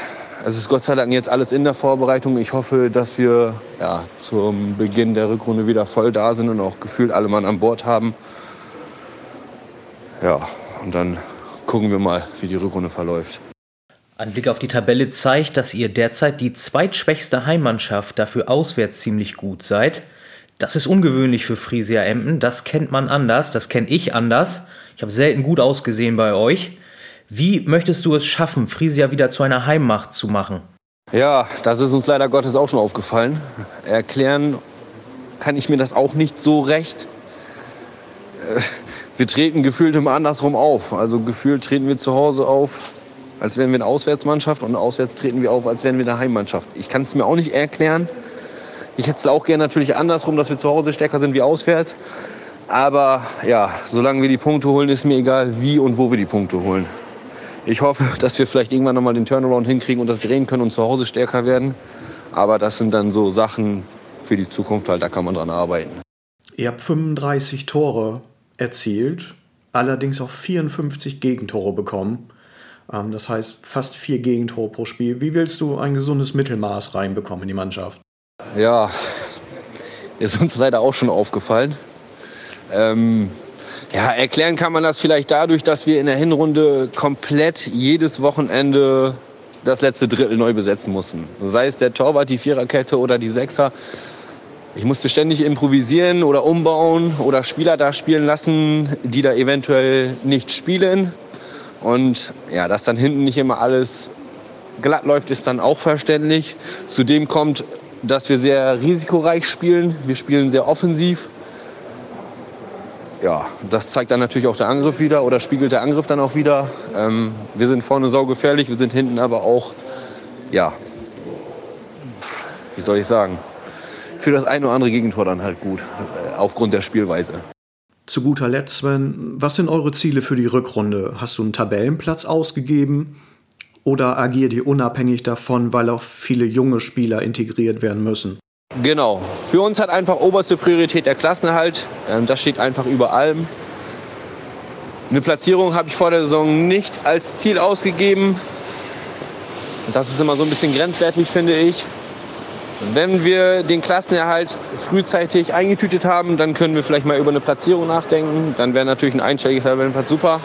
Es ist Gott sei Dank jetzt alles in der Vorbereitung. Ich hoffe, dass wir ja, zum Beginn der Rückrunde wieder voll da sind und auch gefühlt alle Mann an Bord haben. Ja, und dann gucken wir mal, wie die Rückrunde verläuft. Ein Blick auf die Tabelle zeigt, dass ihr derzeit die zweitschwächste Heimmannschaft, dafür auswärts ziemlich gut seid. Das ist ungewöhnlich für Frisia Emden. Das kennt man anders, das kenne ich anders. Ich habe selten gut ausgesehen bei euch. Wie möchtest du es schaffen, Frisia wieder zu einer Heimmacht zu machen? Ja, das ist uns leider Gottes auch schon aufgefallen. Erklären kann ich mir das auch nicht so recht. Wir treten gefühlt immer andersrum auf. Also gefühlt treten wir zu Hause auf, als wären wir eine Auswärtsmannschaft und auswärts treten wir auf, als wären wir eine Heimmannschaft. Ich kann es mir auch nicht erklären. Ich hätte es auch gerne natürlich andersrum, dass wir zu Hause stärker sind wie auswärts. Aber ja, solange wir die Punkte holen, ist mir egal, wie und wo wir die Punkte holen. Ich hoffe, dass wir vielleicht irgendwann nochmal den Turnaround hinkriegen und das drehen können und zu Hause stärker werden. Aber das sind dann so Sachen für die Zukunft, halt, da kann man dran arbeiten. Ihr habt 35 Tore erzielt, allerdings auch 54 Gegentore bekommen. Das heißt fast 4 Gegentore pro Spiel. Wie willst du ein gesundes Mittelmaß reinbekommen in die Mannschaft? Ja, ist uns leider auch schon aufgefallen. Ja, erklären kann man das vielleicht dadurch, dass wir in der Hinrunde komplett jedes Wochenende das letzte Drittel neu besetzen mussten. Sei es der Torwart, die Viererkette oder die Sechser. Ich musste ständig improvisieren oder umbauen oder Spieler da spielen lassen, die da eventuell nicht spielen. Und ja, dass dann hinten nicht immer alles glatt läuft, ist dann auch verständlich. Zudem kommt, dass wir sehr risikoreich spielen. Wir spielen sehr offensiv. Ja, das zeigt dann natürlich auch der Angriff wieder oder spiegelt der Angriff dann auch wieder. Wir sind vorne saugefährlich, wir sind hinten aber auch, ja, wie soll ich sagen, für das ein oder andere Gegentor dann halt gut, aufgrund der Spielweise. Zu guter Letzt, Sven, was sind eure Ziele für die Rückrunde? Hast du einen Tabellenplatz ausgegeben oder agiert ihr unabhängig davon, weil auch viele junge Spieler integriert werden müssen? Genau. Für uns hat einfach oberste Priorität der Klassenerhalt. Das steht einfach über allem. Eine Platzierung habe ich vor der Saison nicht als Ziel ausgegeben. Das ist immer so ein bisschen grenzwertig, finde ich. Wenn wir den Klassenerhalt frühzeitig eingetütet haben, dann können wir vielleicht mal über eine Platzierung nachdenken. Dann wäre natürlich ein einstelliger Tabellenplatz super.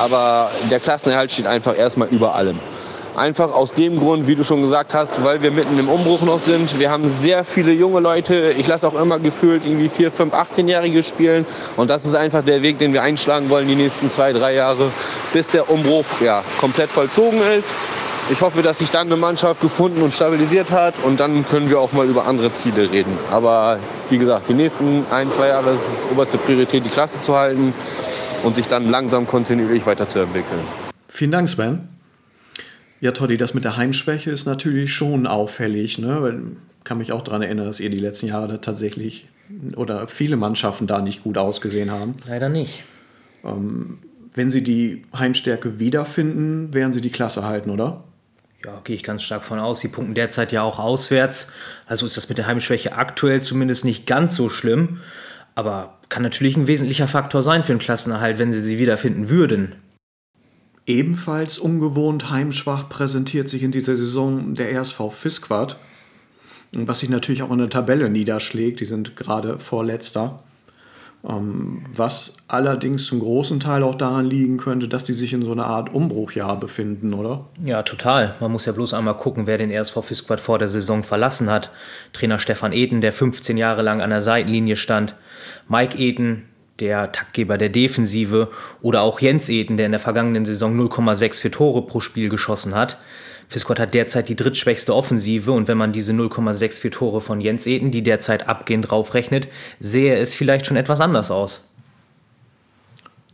Aber der Klassenerhalt steht einfach erstmal über allem. Einfach aus dem Grund, wie du schon gesagt hast, weil wir mitten im Umbruch noch sind. Wir haben sehr viele junge Leute. Ich lasse auch immer gefühlt irgendwie 4, 5, 18-Jährige spielen. Und das ist einfach der Weg, den wir einschlagen wollen die nächsten 2, 3 Jahre, bis der Umbruch ja komplett vollzogen ist. Ich hoffe, dass sich dann eine Mannschaft gefunden und stabilisiert hat. Und dann können wir auch mal über andere Ziele reden. Aber wie gesagt, die nächsten 1, 2 Jahre ist es oberste Priorität, die Klasse zu halten und sich dann langsam kontinuierlich weiterzuentwickeln. Vielen Dank, Sven. Ja, Toddy, das mit der Heimschwäche ist natürlich schon auffällig, ne? Ich kann mich auch daran erinnern, dass ihr die letzten Jahre da tatsächlich oder viele Mannschaften da nicht gut ausgesehen haben. Leider nicht. Wenn sie die Heimstärke wiederfinden, werden sie die Klasse halten, oder? Ja, gehe ich ganz stark von aus. Sie punkten derzeit ja auch auswärts. Also ist das mit der Heimschwäche aktuell zumindest nicht ganz so schlimm. Aber kann natürlich ein wesentlicher Faktor sein für den Klassenerhalt, wenn sie sie wiederfinden würden. Ebenfalls ungewohnt heimschwach präsentiert sich in dieser Saison der RSV Fisquad, was sich natürlich auch in der Tabelle niederschlägt. Die sind gerade Vorletzter, was allerdings zum großen Teil auch daran liegen könnte, dass die sich in so einer Art Umbruchjahr befinden, oder? Ja, total. Man muss ja bloß einmal gucken, wer den RSV Fisquad vor der Saison verlassen hat. Trainer Stefan Eten, der 15 Jahre lang an der Seitenlinie stand, Mike Eten, der Taktgeber der Defensive, oder auch Jens Eten, der in der vergangenen Saison 0,64 Tore pro Spiel geschossen hat. Fisquad hat derzeit die drittschwächste Offensive und wenn man diese 0,64 Tore von Jens Eten, die derzeit abgehend draufrechnet, sähe es vielleicht schon etwas anders aus.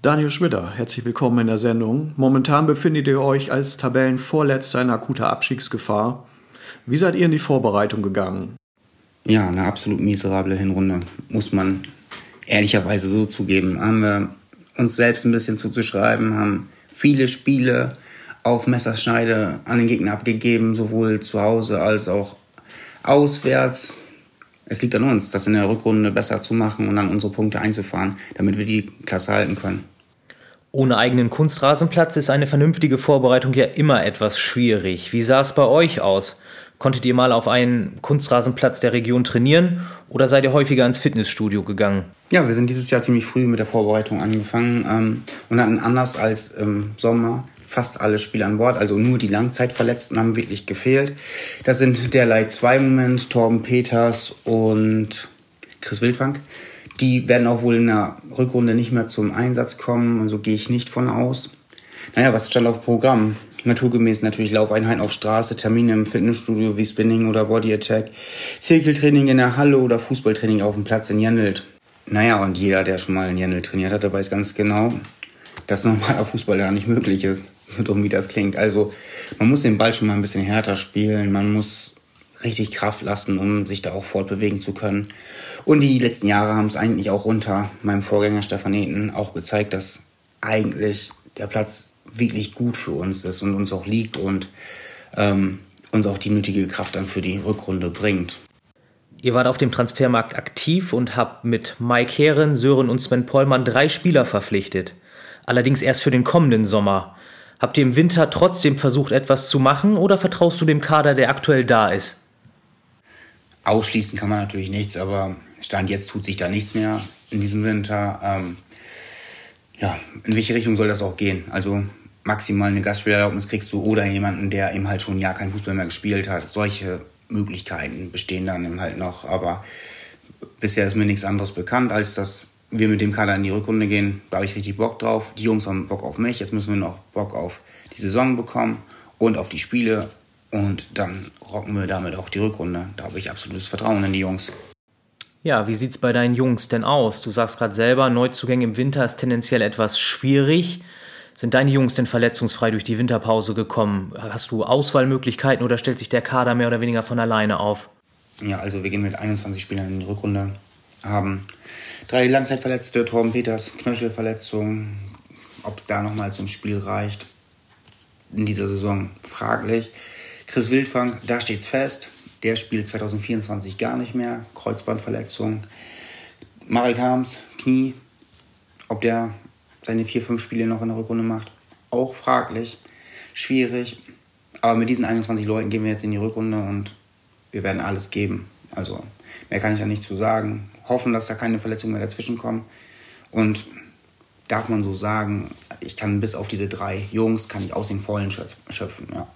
Daniel Schwiller, herzlich willkommen in der Sendung. Momentan befindet ihr euch als Tabellenvorletzter in akuter Abstiegsgefahr. Wie seid ihr in die Vorbereitung gegangen? Ja, eine absolut miserable Hinrunde, muss man ehrlicherweise so zugeben. Haben wir uns selbst ein bisschen zuzuschreiben, haben viele Spiele auf Messerschneide an den Gegner abgegeben, sowohl zu Hause als auch auswärts. Es liegt an uns, das in der Rückrunde besser zu machen und dann unsere Punkte einzufahren, damit wir die Klasse halten können. Ohne eigenen Kunstrasenplatz ist eine vernünftige Vorbereitung ja immer etwas schwierig. Wie sah es bei euch aus? Konntet ihr mal auf einen Kunstrasenplatz der Region trainieren oder seid ihr häufiger ins Fitnessstudio gegangen? Ja, wir sind dieses Jahr ziemlich früh mit der Vorbereitung angefangen und hatten anders als im Sommer fast alle Spieler an Bord. Also nur die Langzeitverletzten haben wirklich gefehlt. Das sind derlei zwei im Moment, Torben Peters und Chris Wildfang. Die werden auch wohl in der Rückrunde nicht mehr zum Einsatz kommen, also gehe ich nicht von aus. Naja, was stand auf Programm? Naturgemäß natürlich Laufeinheiten auf Straße, Termine im Fitnessstudio wie Spinning oder Body Attack, Zirkeltraining in der Halle oder Fußballtraining auf dem Platz in Jendelt. Naja, und jeder, der schon mal in Jendelt trainiert hatte, weiß ganz genau, dass normaler Fußball da nicht möglich ist, so dumm wie das klingt. Also man muss den Ball schon mal ein bisschen härter spielen, man muss richtig Kraft lassen, um sich da auch fortbewegen zu können. Und die letzten Jahre haben es eigentlich auch unter meinem Vorgänger Stefan Eten auch gezeigt, dass eigentlich der Platz wirklich gut für uns ist und uns auch liegt und uns auch die nötige Kraft dann für die Rückrunde bringt. Ihr wart auf dem Transfermarkt aktiv und habt mit Mike Eten, Sören und Sven Pollmann 3 Spieler verpflichtet. Allerdings erst für den kommenden Sommer. Habt ihr im Winter trotzdem versucht, etwas zu machen oder vertraust du dem Kader, der aktuell da ist? Ausschließen kann man natürlich nichts, aber Stand jetzt tut sich da nichts mehr in diesem Winter. In welche Richtung soll das auch gehen? Also maximal eine Gastspielerlaubnis kriegst du oder jemanden, der eben halt schon ein Jahr kein Fußball mehr gespielt hat. Solche Möglichkeiten bestehen dann eben halt noch, aber bisher ist mir nichts anderes bekannt, als dass wir mit dem Kader in die Rückrunde gehen. Da habe ich richtig Bock drauf. Die Jungs haben Bock auf mich. Jetzt müssen wir noch Bock auf die Saison bekommen und auf die Spiele. Und dann rocken wir damit auch die Rückrunde. Da habe ich absolutes Vertrauen in die Jungs. Ja, wie sieht's bei deinen Jungs denn aus? Du sagst gerade selber, Neuzugänge im Winter ist tendenziell etwas schwierig. Sind deine Jungs denn verletzungsfrei durch die Winterpause gekommen? Hast du Auswahlmöglichkeiten oder stellt sich der Kader mehr oder weniger von alleine auf? Ja, also wir gehen mit 21 Spielern in die Rückrunde, haben 3 Langzeitverletzte, Torben Peters, Knöchelverletzung. Ob es da nochmal zum Spiel reicht, in dieser Saison fraglich. Chris Wildfang, da steht's fest, der spielt 2024 gar nicht mehr, Kreuzbandverletzung. Marek Harms, Knie, ob der seine 4-5 Spiele noch in der Rückrunde macht, auch fraglich, schwierig. Aber mit diesen 21 Leuten gehen wir jetzt in die Rückrunde und wir werden alles geben. Also mehr kann ich da nicht zu sagen. Hoffen, dass da keine Verletzungen mehr dazwischen kommen. Und darf man so sagen, ich kann bis auf diese 3 Jungs, kann ich aus dem Vollen schöpfen, ja.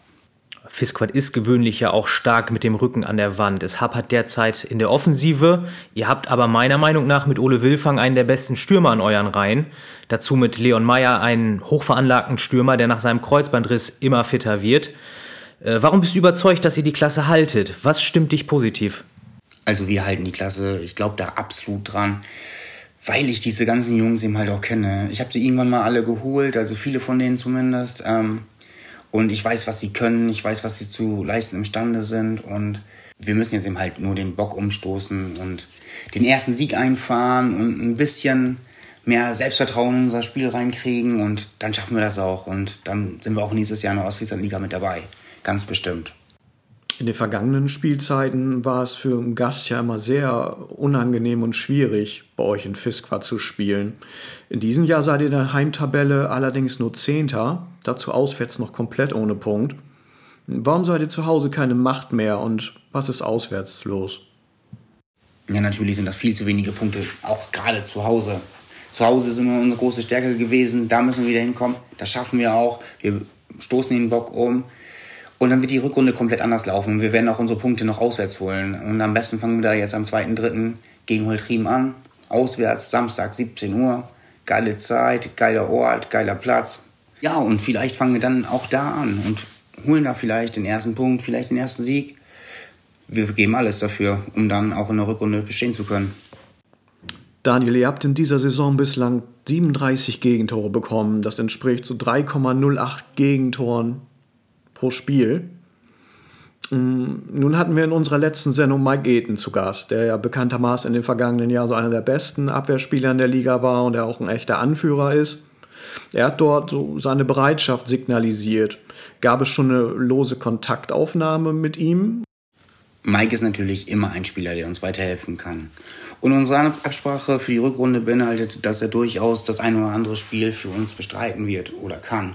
Fisquad ist gewöhnlich ja auch stark mit dem Rücken an der Wand. Es hapert derzeit in der Offensive. Ihr habt aber meiner Meinung nach mit Ole Wilfang einen der besten Stürmer in euren Reihen. Dazu mit Leon Meyer einen hochveranlagten Stürmer, der nach seinem Kreuzbandriss immer fitter wird. Warum bist du überzeugt, dass ihr die Klasse haltet? Was stimmt dich positiv? Also wir halten die Klasse. Ich glaube da absolut dran, weil ich diese ganzen Jungs eben halt auch kenne. Ich habe sie irgendwann mal alle geholt, also viele von denen zumindest. Und ich weiß, was sie können, ich weiß, was sie zu leisten imstande sind. Und wir müssen jetzt eben halt nur den Bock umstoßen und den ersten Sieg einfahren und ein bisschen mehr Selbstvertrauen in unser Spiel reinkriegen. Und dann schaffen wir das auch. Und dann sind wir auch nächstes Jahr in der Ostfrieslandliga mit dabei. Ganz bestimmt. In den vergangenen Spielzeiten war es für einen Gast ja immer sehr unangenehm und schwierig, bei euch in Fisquad zu spielen. In diesem Jahr seid ihr in der Heimtabelle allerdings nur 10. Dazu auswärts noch komplett ohne Punkt. Warum seid ihr zu Hause keine Macht mehr und was ist auswärts los? Ja, natürlich sind das viel zu wenige Punkte, auch gerade zu Hause. Zu Hause sind wir unsere große Stärke gewesen, da müssen wir wieder hinkommen. Das schaffen wir auch, wir stoßen den Bock um. Und dann wird die Rückrunde komplett anders laufen. Wir werden auch unsere Punkte noch auswärts holen. Und am besten fangen wir da jetzt am 2.3. gegen Holtrim an. Auswärts, Samstag, 17 Uhr. Geile Zeit, geiler Ort, geiler Platz. Ja, und vielleicht fangen wir dann auch da an und holen da vielleicht den ersten Punkt, vielleicht den ersten Sieg. Wir geben alles dafür, um dann auch in der Rückrunde bestehen zu können. Daniel, ihr habt in dieser Saison bislang 37 Gegentore bekommen. Das entspricht so 3,08 Gegentoren pro Spiel. Nun hatten wir in unserer letzten Sendung Mike Eten zu Gast, der ja bekanntermaßen in den vergangenen Jahren so einer der besten Abwehrspieler in der Liga war und der auch ein echter Anführer ist. Er hat dort so seine Bereitschaft signalisiert. Gab es schon eine lose Kontaktaufnahme mit ihm? Mike ist natürlich immer ein Spieler, der uns weiterhelfen kann. Und unsere Absprache für die Rückrunde beinhaltet, dass er durchaus das ein oder andere Spiel für uns bestreiten wird oder kann.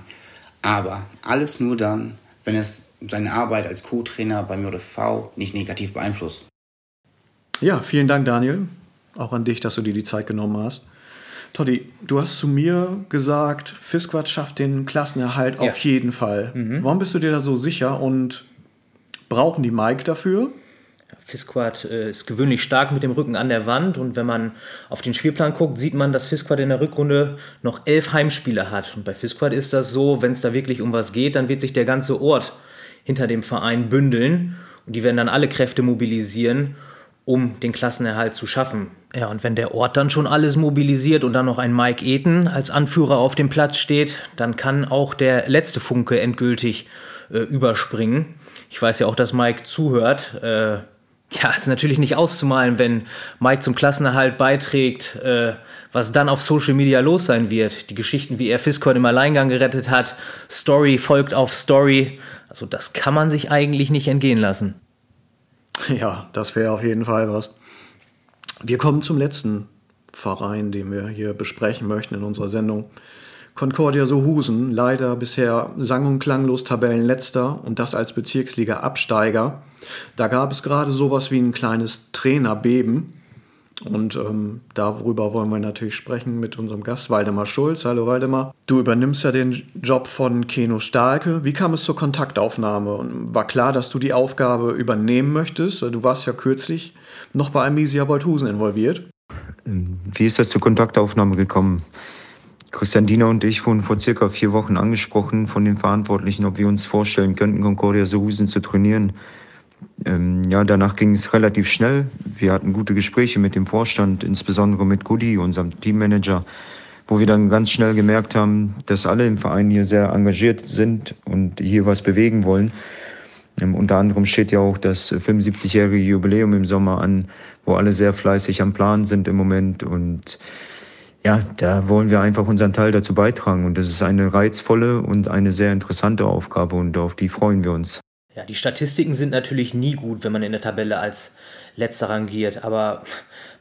Aber alles nur dann, wenn es seine Arbeit als Co-Trainer beim JFV nicht negativ beeinflusst. Ja, vielen Dank, Daniel. Auch an dich, dass du dir die Zeit genommen hast. Toddy, du hast zu mir gesagt, Fisquad schafft den Klassenerhalt auf jeden Fall. Mhm. Warum bist du dir da so sicher und brauchen die Mike dafür? Fisquad ist gewöhnlich stark mit dem Rücken an der Wand und wenn man auf den Spielplan guckt, sieht man, dass Fisquad in der Rückrunde noch 11 Heimspiele hat. Und bei Fisquad ist das so, wenn es da wirklich um was geht, dann wird sich der ganze Ort hinter dem Verein bündeln und die werden dann alle Kräfte mobilisieren, um den Klassenerhalt zu schaffen. Ja, und wenn der Ort dann schon alles mobilisiert und dann noch ein Mike Eten als Anführer auf dem Platz steht, dann kann auch der letzte Funke endgültig überspringen. Ich weiß ja auch, dass Mike zuhört. Ja, ist natürlich nicht auszumalen, wenn Mike zum Klassenerhalt beiträgt, was dann auf Social Media los sein wird. Die Geschichten, wie er Fisquad im Alleingang gerettet hat, Story folgt auf Story. Also das kann man sich eigentlich nicht entgehen lassen. Ja, das wäre auf jeden Fall was. Wir kommen zum letzten Verein, den wir hier besprechen möchten in unserer Sendung. Concordia Sohusen, leider bisher sang- und klanglos Tabellenletzter und das als Bezirksliga-Absteiger. Da gab es gerade sowas wie ein kleines Trainerbeben. Und darüber wollen wir natürlich sprechen mit unserem Gast Waldemar Schulz. Hallo Waldemar. Du übernimmst ja den Job von Keno Stahlke. Wie kam es zur Kontaktaufnahme? Und war klar, dass du die Aufgabe übernehmen möchtest? Du warst ja kürzlich noch bei Amisia Wolthusen involviert. Wie ist das zur Kontaktaufnahme gekommen? Christian Diener und ich wurden vor circa 4 Wochen angesprochen von den Verantwortlichen, ob wir uns vorstellen könnten, Concordia Sohusen zu trainieren. Ja, danach ging es relativ schnell. Wir hatten gute Gespräche mit dem Vorstand, insbesondere mit Gudi, unserem Teammanager, wo wir dann ganz schnell gemerkt haben, dass alle im Verein hier sehr engagiert sind und hier was bewegen wollen. Unter anderem steht ja auch das 75-jährige Jubiläum im Sommer an, wo alle sehr fleißig am Plan sind im Moment. Und ja, da wollen wir einfach unseren Teil dazu beitragen. Und das ist eine reizvolle und eine sehr interessante Aufgabe und auf die freuen wir uns. Ja, die Statistiken sind natürlich nie gut, wenn man in der Tabelle als Letzter rangiert, aber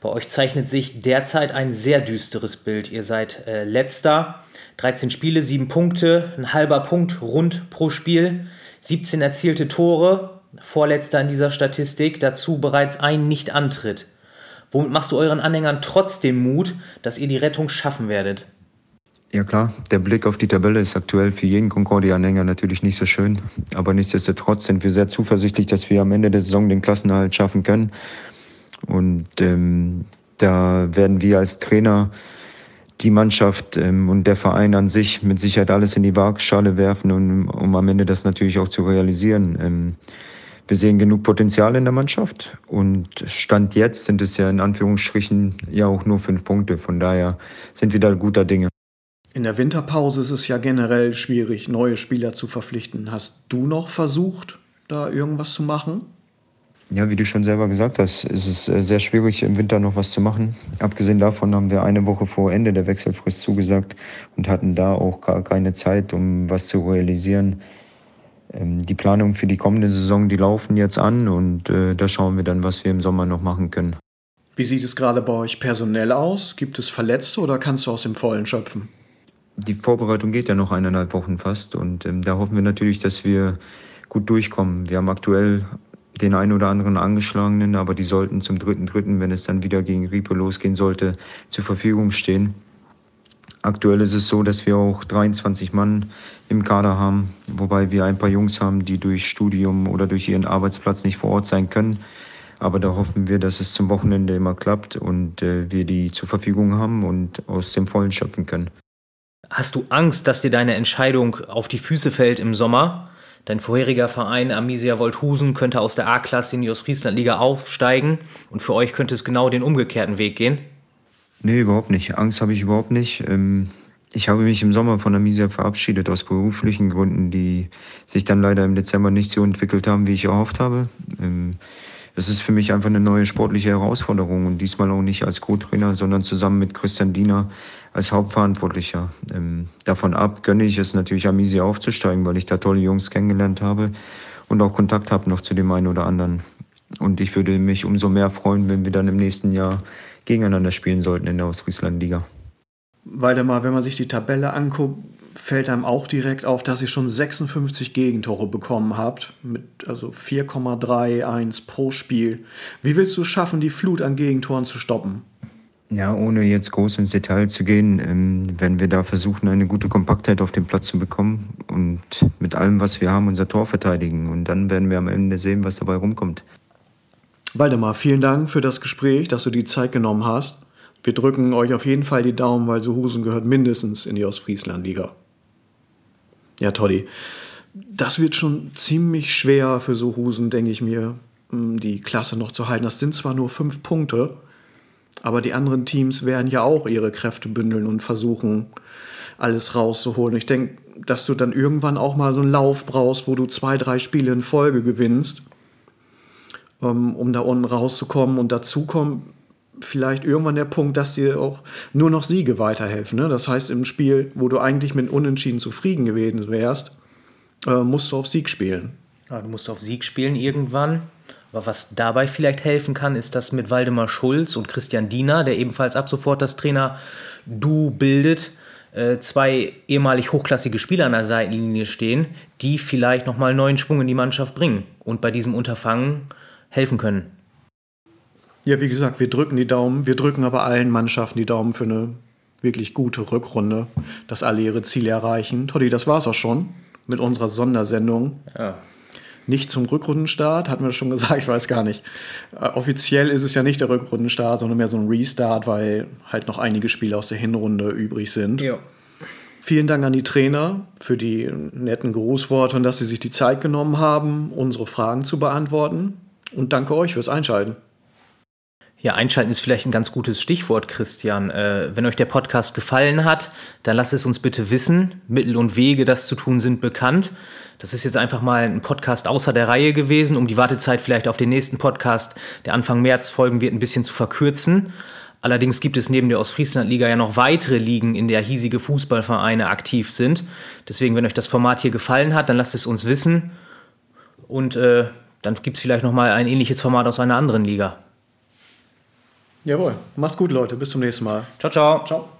bei euch zeichnet sich derzeit ein sehr düsteres Bild. Ihr seid Letzter, 13 Spiele, 7 Punkte, ein halber Punkt rund pro Spiel, 17 erzielte Tore, Vorletzter in dieser Statistik, dazu bereits ein Nicht-Antritt. Womit machst du euren Anhängern trotzdem Mut, dass ihr die Rettung schaffen werdet? Ja klar, der Blick auf die Tabelle ist aktuell für jeden Concordia-Anhänger natürlich nicht so schön. Aber nichtsdestotrotz sind wir sehr zuversichtlich, dass wir am Ende der Saison den Klassenerhalt schaffen können. Und da werden wir als Trainer die Mannschaft und der Verein an sich mit Sicherheit alles in die Waagschale werfen, um am Ende das natürlich auch zu realisieren. Wir sehen genug Potenzial in der Mannschaft und Stand jetzt sind es ja in Anführungsstrichen ja auch nur 5 Punkte. Von daher sind wir da guter Dinge. In der Winterpause ist es ja generell schwierig, neue Spieler zu verpflichten. Hast du noch versucht, da irgendwas zu machen? Ja, wie du schon selber gesagt hast, ist es sehr schwierig, im Winter noch was zu machen. Abgesehen davon haben wir 1 Woche vor Ende der Wechselfrist zugesagt und hatten da auch gar keine Zeit, um was zu realisieren. Die Planungen für die kommende Saison, die laufen jetzt an und da schauen wir dann, was wir im Sommer noch machen können. Wie sieht es gerade bei euch personell aus? Gibt es Verletzte oder kannst du aus dem Vollen schöpfen? Die Vorbereitung geht ja noch 1,5 Wochen fast und da hoffen wir natürlich, dass wir gut durchkommen. Wir haben aktuell den einen oder anderen Angeschlagenen, aber die sollten zum 3.3., wenn es dann wieder gegen Riepe losgehen sollte, zur Verfügung stehen. Aktuell ist es so, dass wir auch 23 Mann im Kader haben, wobei wir ein paar Jungs haben, die durch Studium oder durch ihren Arbeitsplatz nicht vor Ort sein können. Aber da hoffen wir, dass es zum Wochenende immer klappt und wir die zur Verfügung haben und aus dem Vollen schöpfen können. Hast du Angst, dass dir deine Entscheidung auf die Füße fällt im Sommer? Dein vorheriger Verein Amisia Wolthusen könnte aus der A-Klasse in die Ostfrieslandliga aufsteigen und für euch könnte es genau den umgekehrten Weg gehen? Nee, überhaupt nicht. Angst habe ich überhaupt nicht. Ich habe mich im Sommer von Amisia verabschiedet aus beruflichen Gründen, die sich dann leider im Dezember nicht so entwickelt haben, wie ich erhofft habe. Es ist für mich einfach eine neue sportliche Herausforderung und diesmal auch nicht als Co-Trainer, sondern zusammen mit Christian Diener als Hauptverantwortlicher. Davon ab gönne ich es natürlich Amisia aufzusteigen, weil ich da tolle Jungs kennengelernt habe und auch Kontakt habe noch zu dem einen oder anderen. Und ich würde mich umso mehr freuen, wenn wir dann im nächsten Jahr gegeneinander spielen sollten in der Ostfrieslandliga. Waldemar, wenn man sich die Tabelle anguckt, fällt einem auch direkt auf, dass ihr schon 56 Gegentore bekommen habt, mit also 4,31 pro Spiel. Wie willst du es schaffen, die Flut an Gegentoren zu stoppen? Ja, ohne jetzt groß ins Detail zu gehen, werden wir da versuchen, eine gute Kompaktheit auf den Platz zu bekommen und mit allem, was wir haben, unser Tor verteidigen. Und dann werden wir am Ende sehen, was dabei rumkommt. Waldemar, vielen Dank für das Gespräch, dass du die Zeit genommen hast. Wir drücken euch auf jeden Fall die Daumen, weil Sohusen gehört mindestens in die Ostfriesland-Liga. Ja, Toddy, das wird schon ziemlich schwer für Sohusen, denke ich mir, die Klasse noch zu halten. Das sind zwar nur 5 Punkte, aber die anderen Teams werden ja auch ihre Kräfte bündeln und versuchen, alles rauszuholen. Ich denke, dass du dann irgendwann auch mal so einen Lauf brauchst, wo du 2, 3 Spiele in Folge gewinnst, um da unten rauszukommen. Und dazu kommt vielleicht irgendwann der Punkt, dass dir auch nur noch Siege weiterhelfen. Ne? Das heißt, im Spiel, wo du eigentlich mit Unentschieden zufrieden gewesen wärst, musst du auf Sieg spielen. Ja, du musst auf Sieg spielen irgendwann. Aber was dabei vielleicht helfen kann, ist, dass mit Waldemar Schulz und Christian Diener, der ebenfalls ab sofort das Trainer-Duo bildet, 2 ehemalig hochklassige Spieler an der Seitenlinie stehen, die vielleicht nochmal neuen Schwung in die Mannschaft bringen und bei diesem Unterfangen helfen können. Ja, wie gesagt, wir drücken die Daumen. Wir drücken aber allen Mannschaften die Daumen für eine wirklich gute Rückrunde, dass alle ihre Ziele erreichen. Toddy, das war's auch schon mit unserer Sondersendung. Ja. Nicht zum Rückrundenstart, hatten wir schon gesagt, ich weiß gar nicht. Offiziell ist es ja nicht der Rückrundenstart, sondern mehr so ein Restart, weil halt noch einige Spiele aus der Hinrunde übrig sind. Jo. Vielen Dank an die Trainer für die netten Grußworte und dass sie sich die Zeit genommen haben, unsere Fragen zu beantworten. Und danke euch fürs Einschalten. Ja, einschalten ist vielleicht ein ganz gutes Stichwort, Christian. Wenn euch der Podcast gefallen hat, dann lasst es uns bitte wissen. Mittel und Wege, das zu tun, sind bekannt. Das ist jetzt einfach mal ein Podcast außer der Reihe gewesen, um die Wartezeit vielleicht auf den nächsten Podcast, der Anfang März folgen wird, ein bisschen zu verkürzen. Allerdings gibt es neben der Ostfrieslandliga ja noch weitere Ligen, in der hiesige Fußballvereine aktiv sind. Deswegen, wenn euch das Format hier gefallen hat, dann lasst es uns wissen. Und dann gibt es vielleicht nochmal ein ähnliches Format aus einer anderen Liga. Jawohl. Macht's gut, Leute. Bis zum nächsten Mal. Ciao, ciao. Ciao.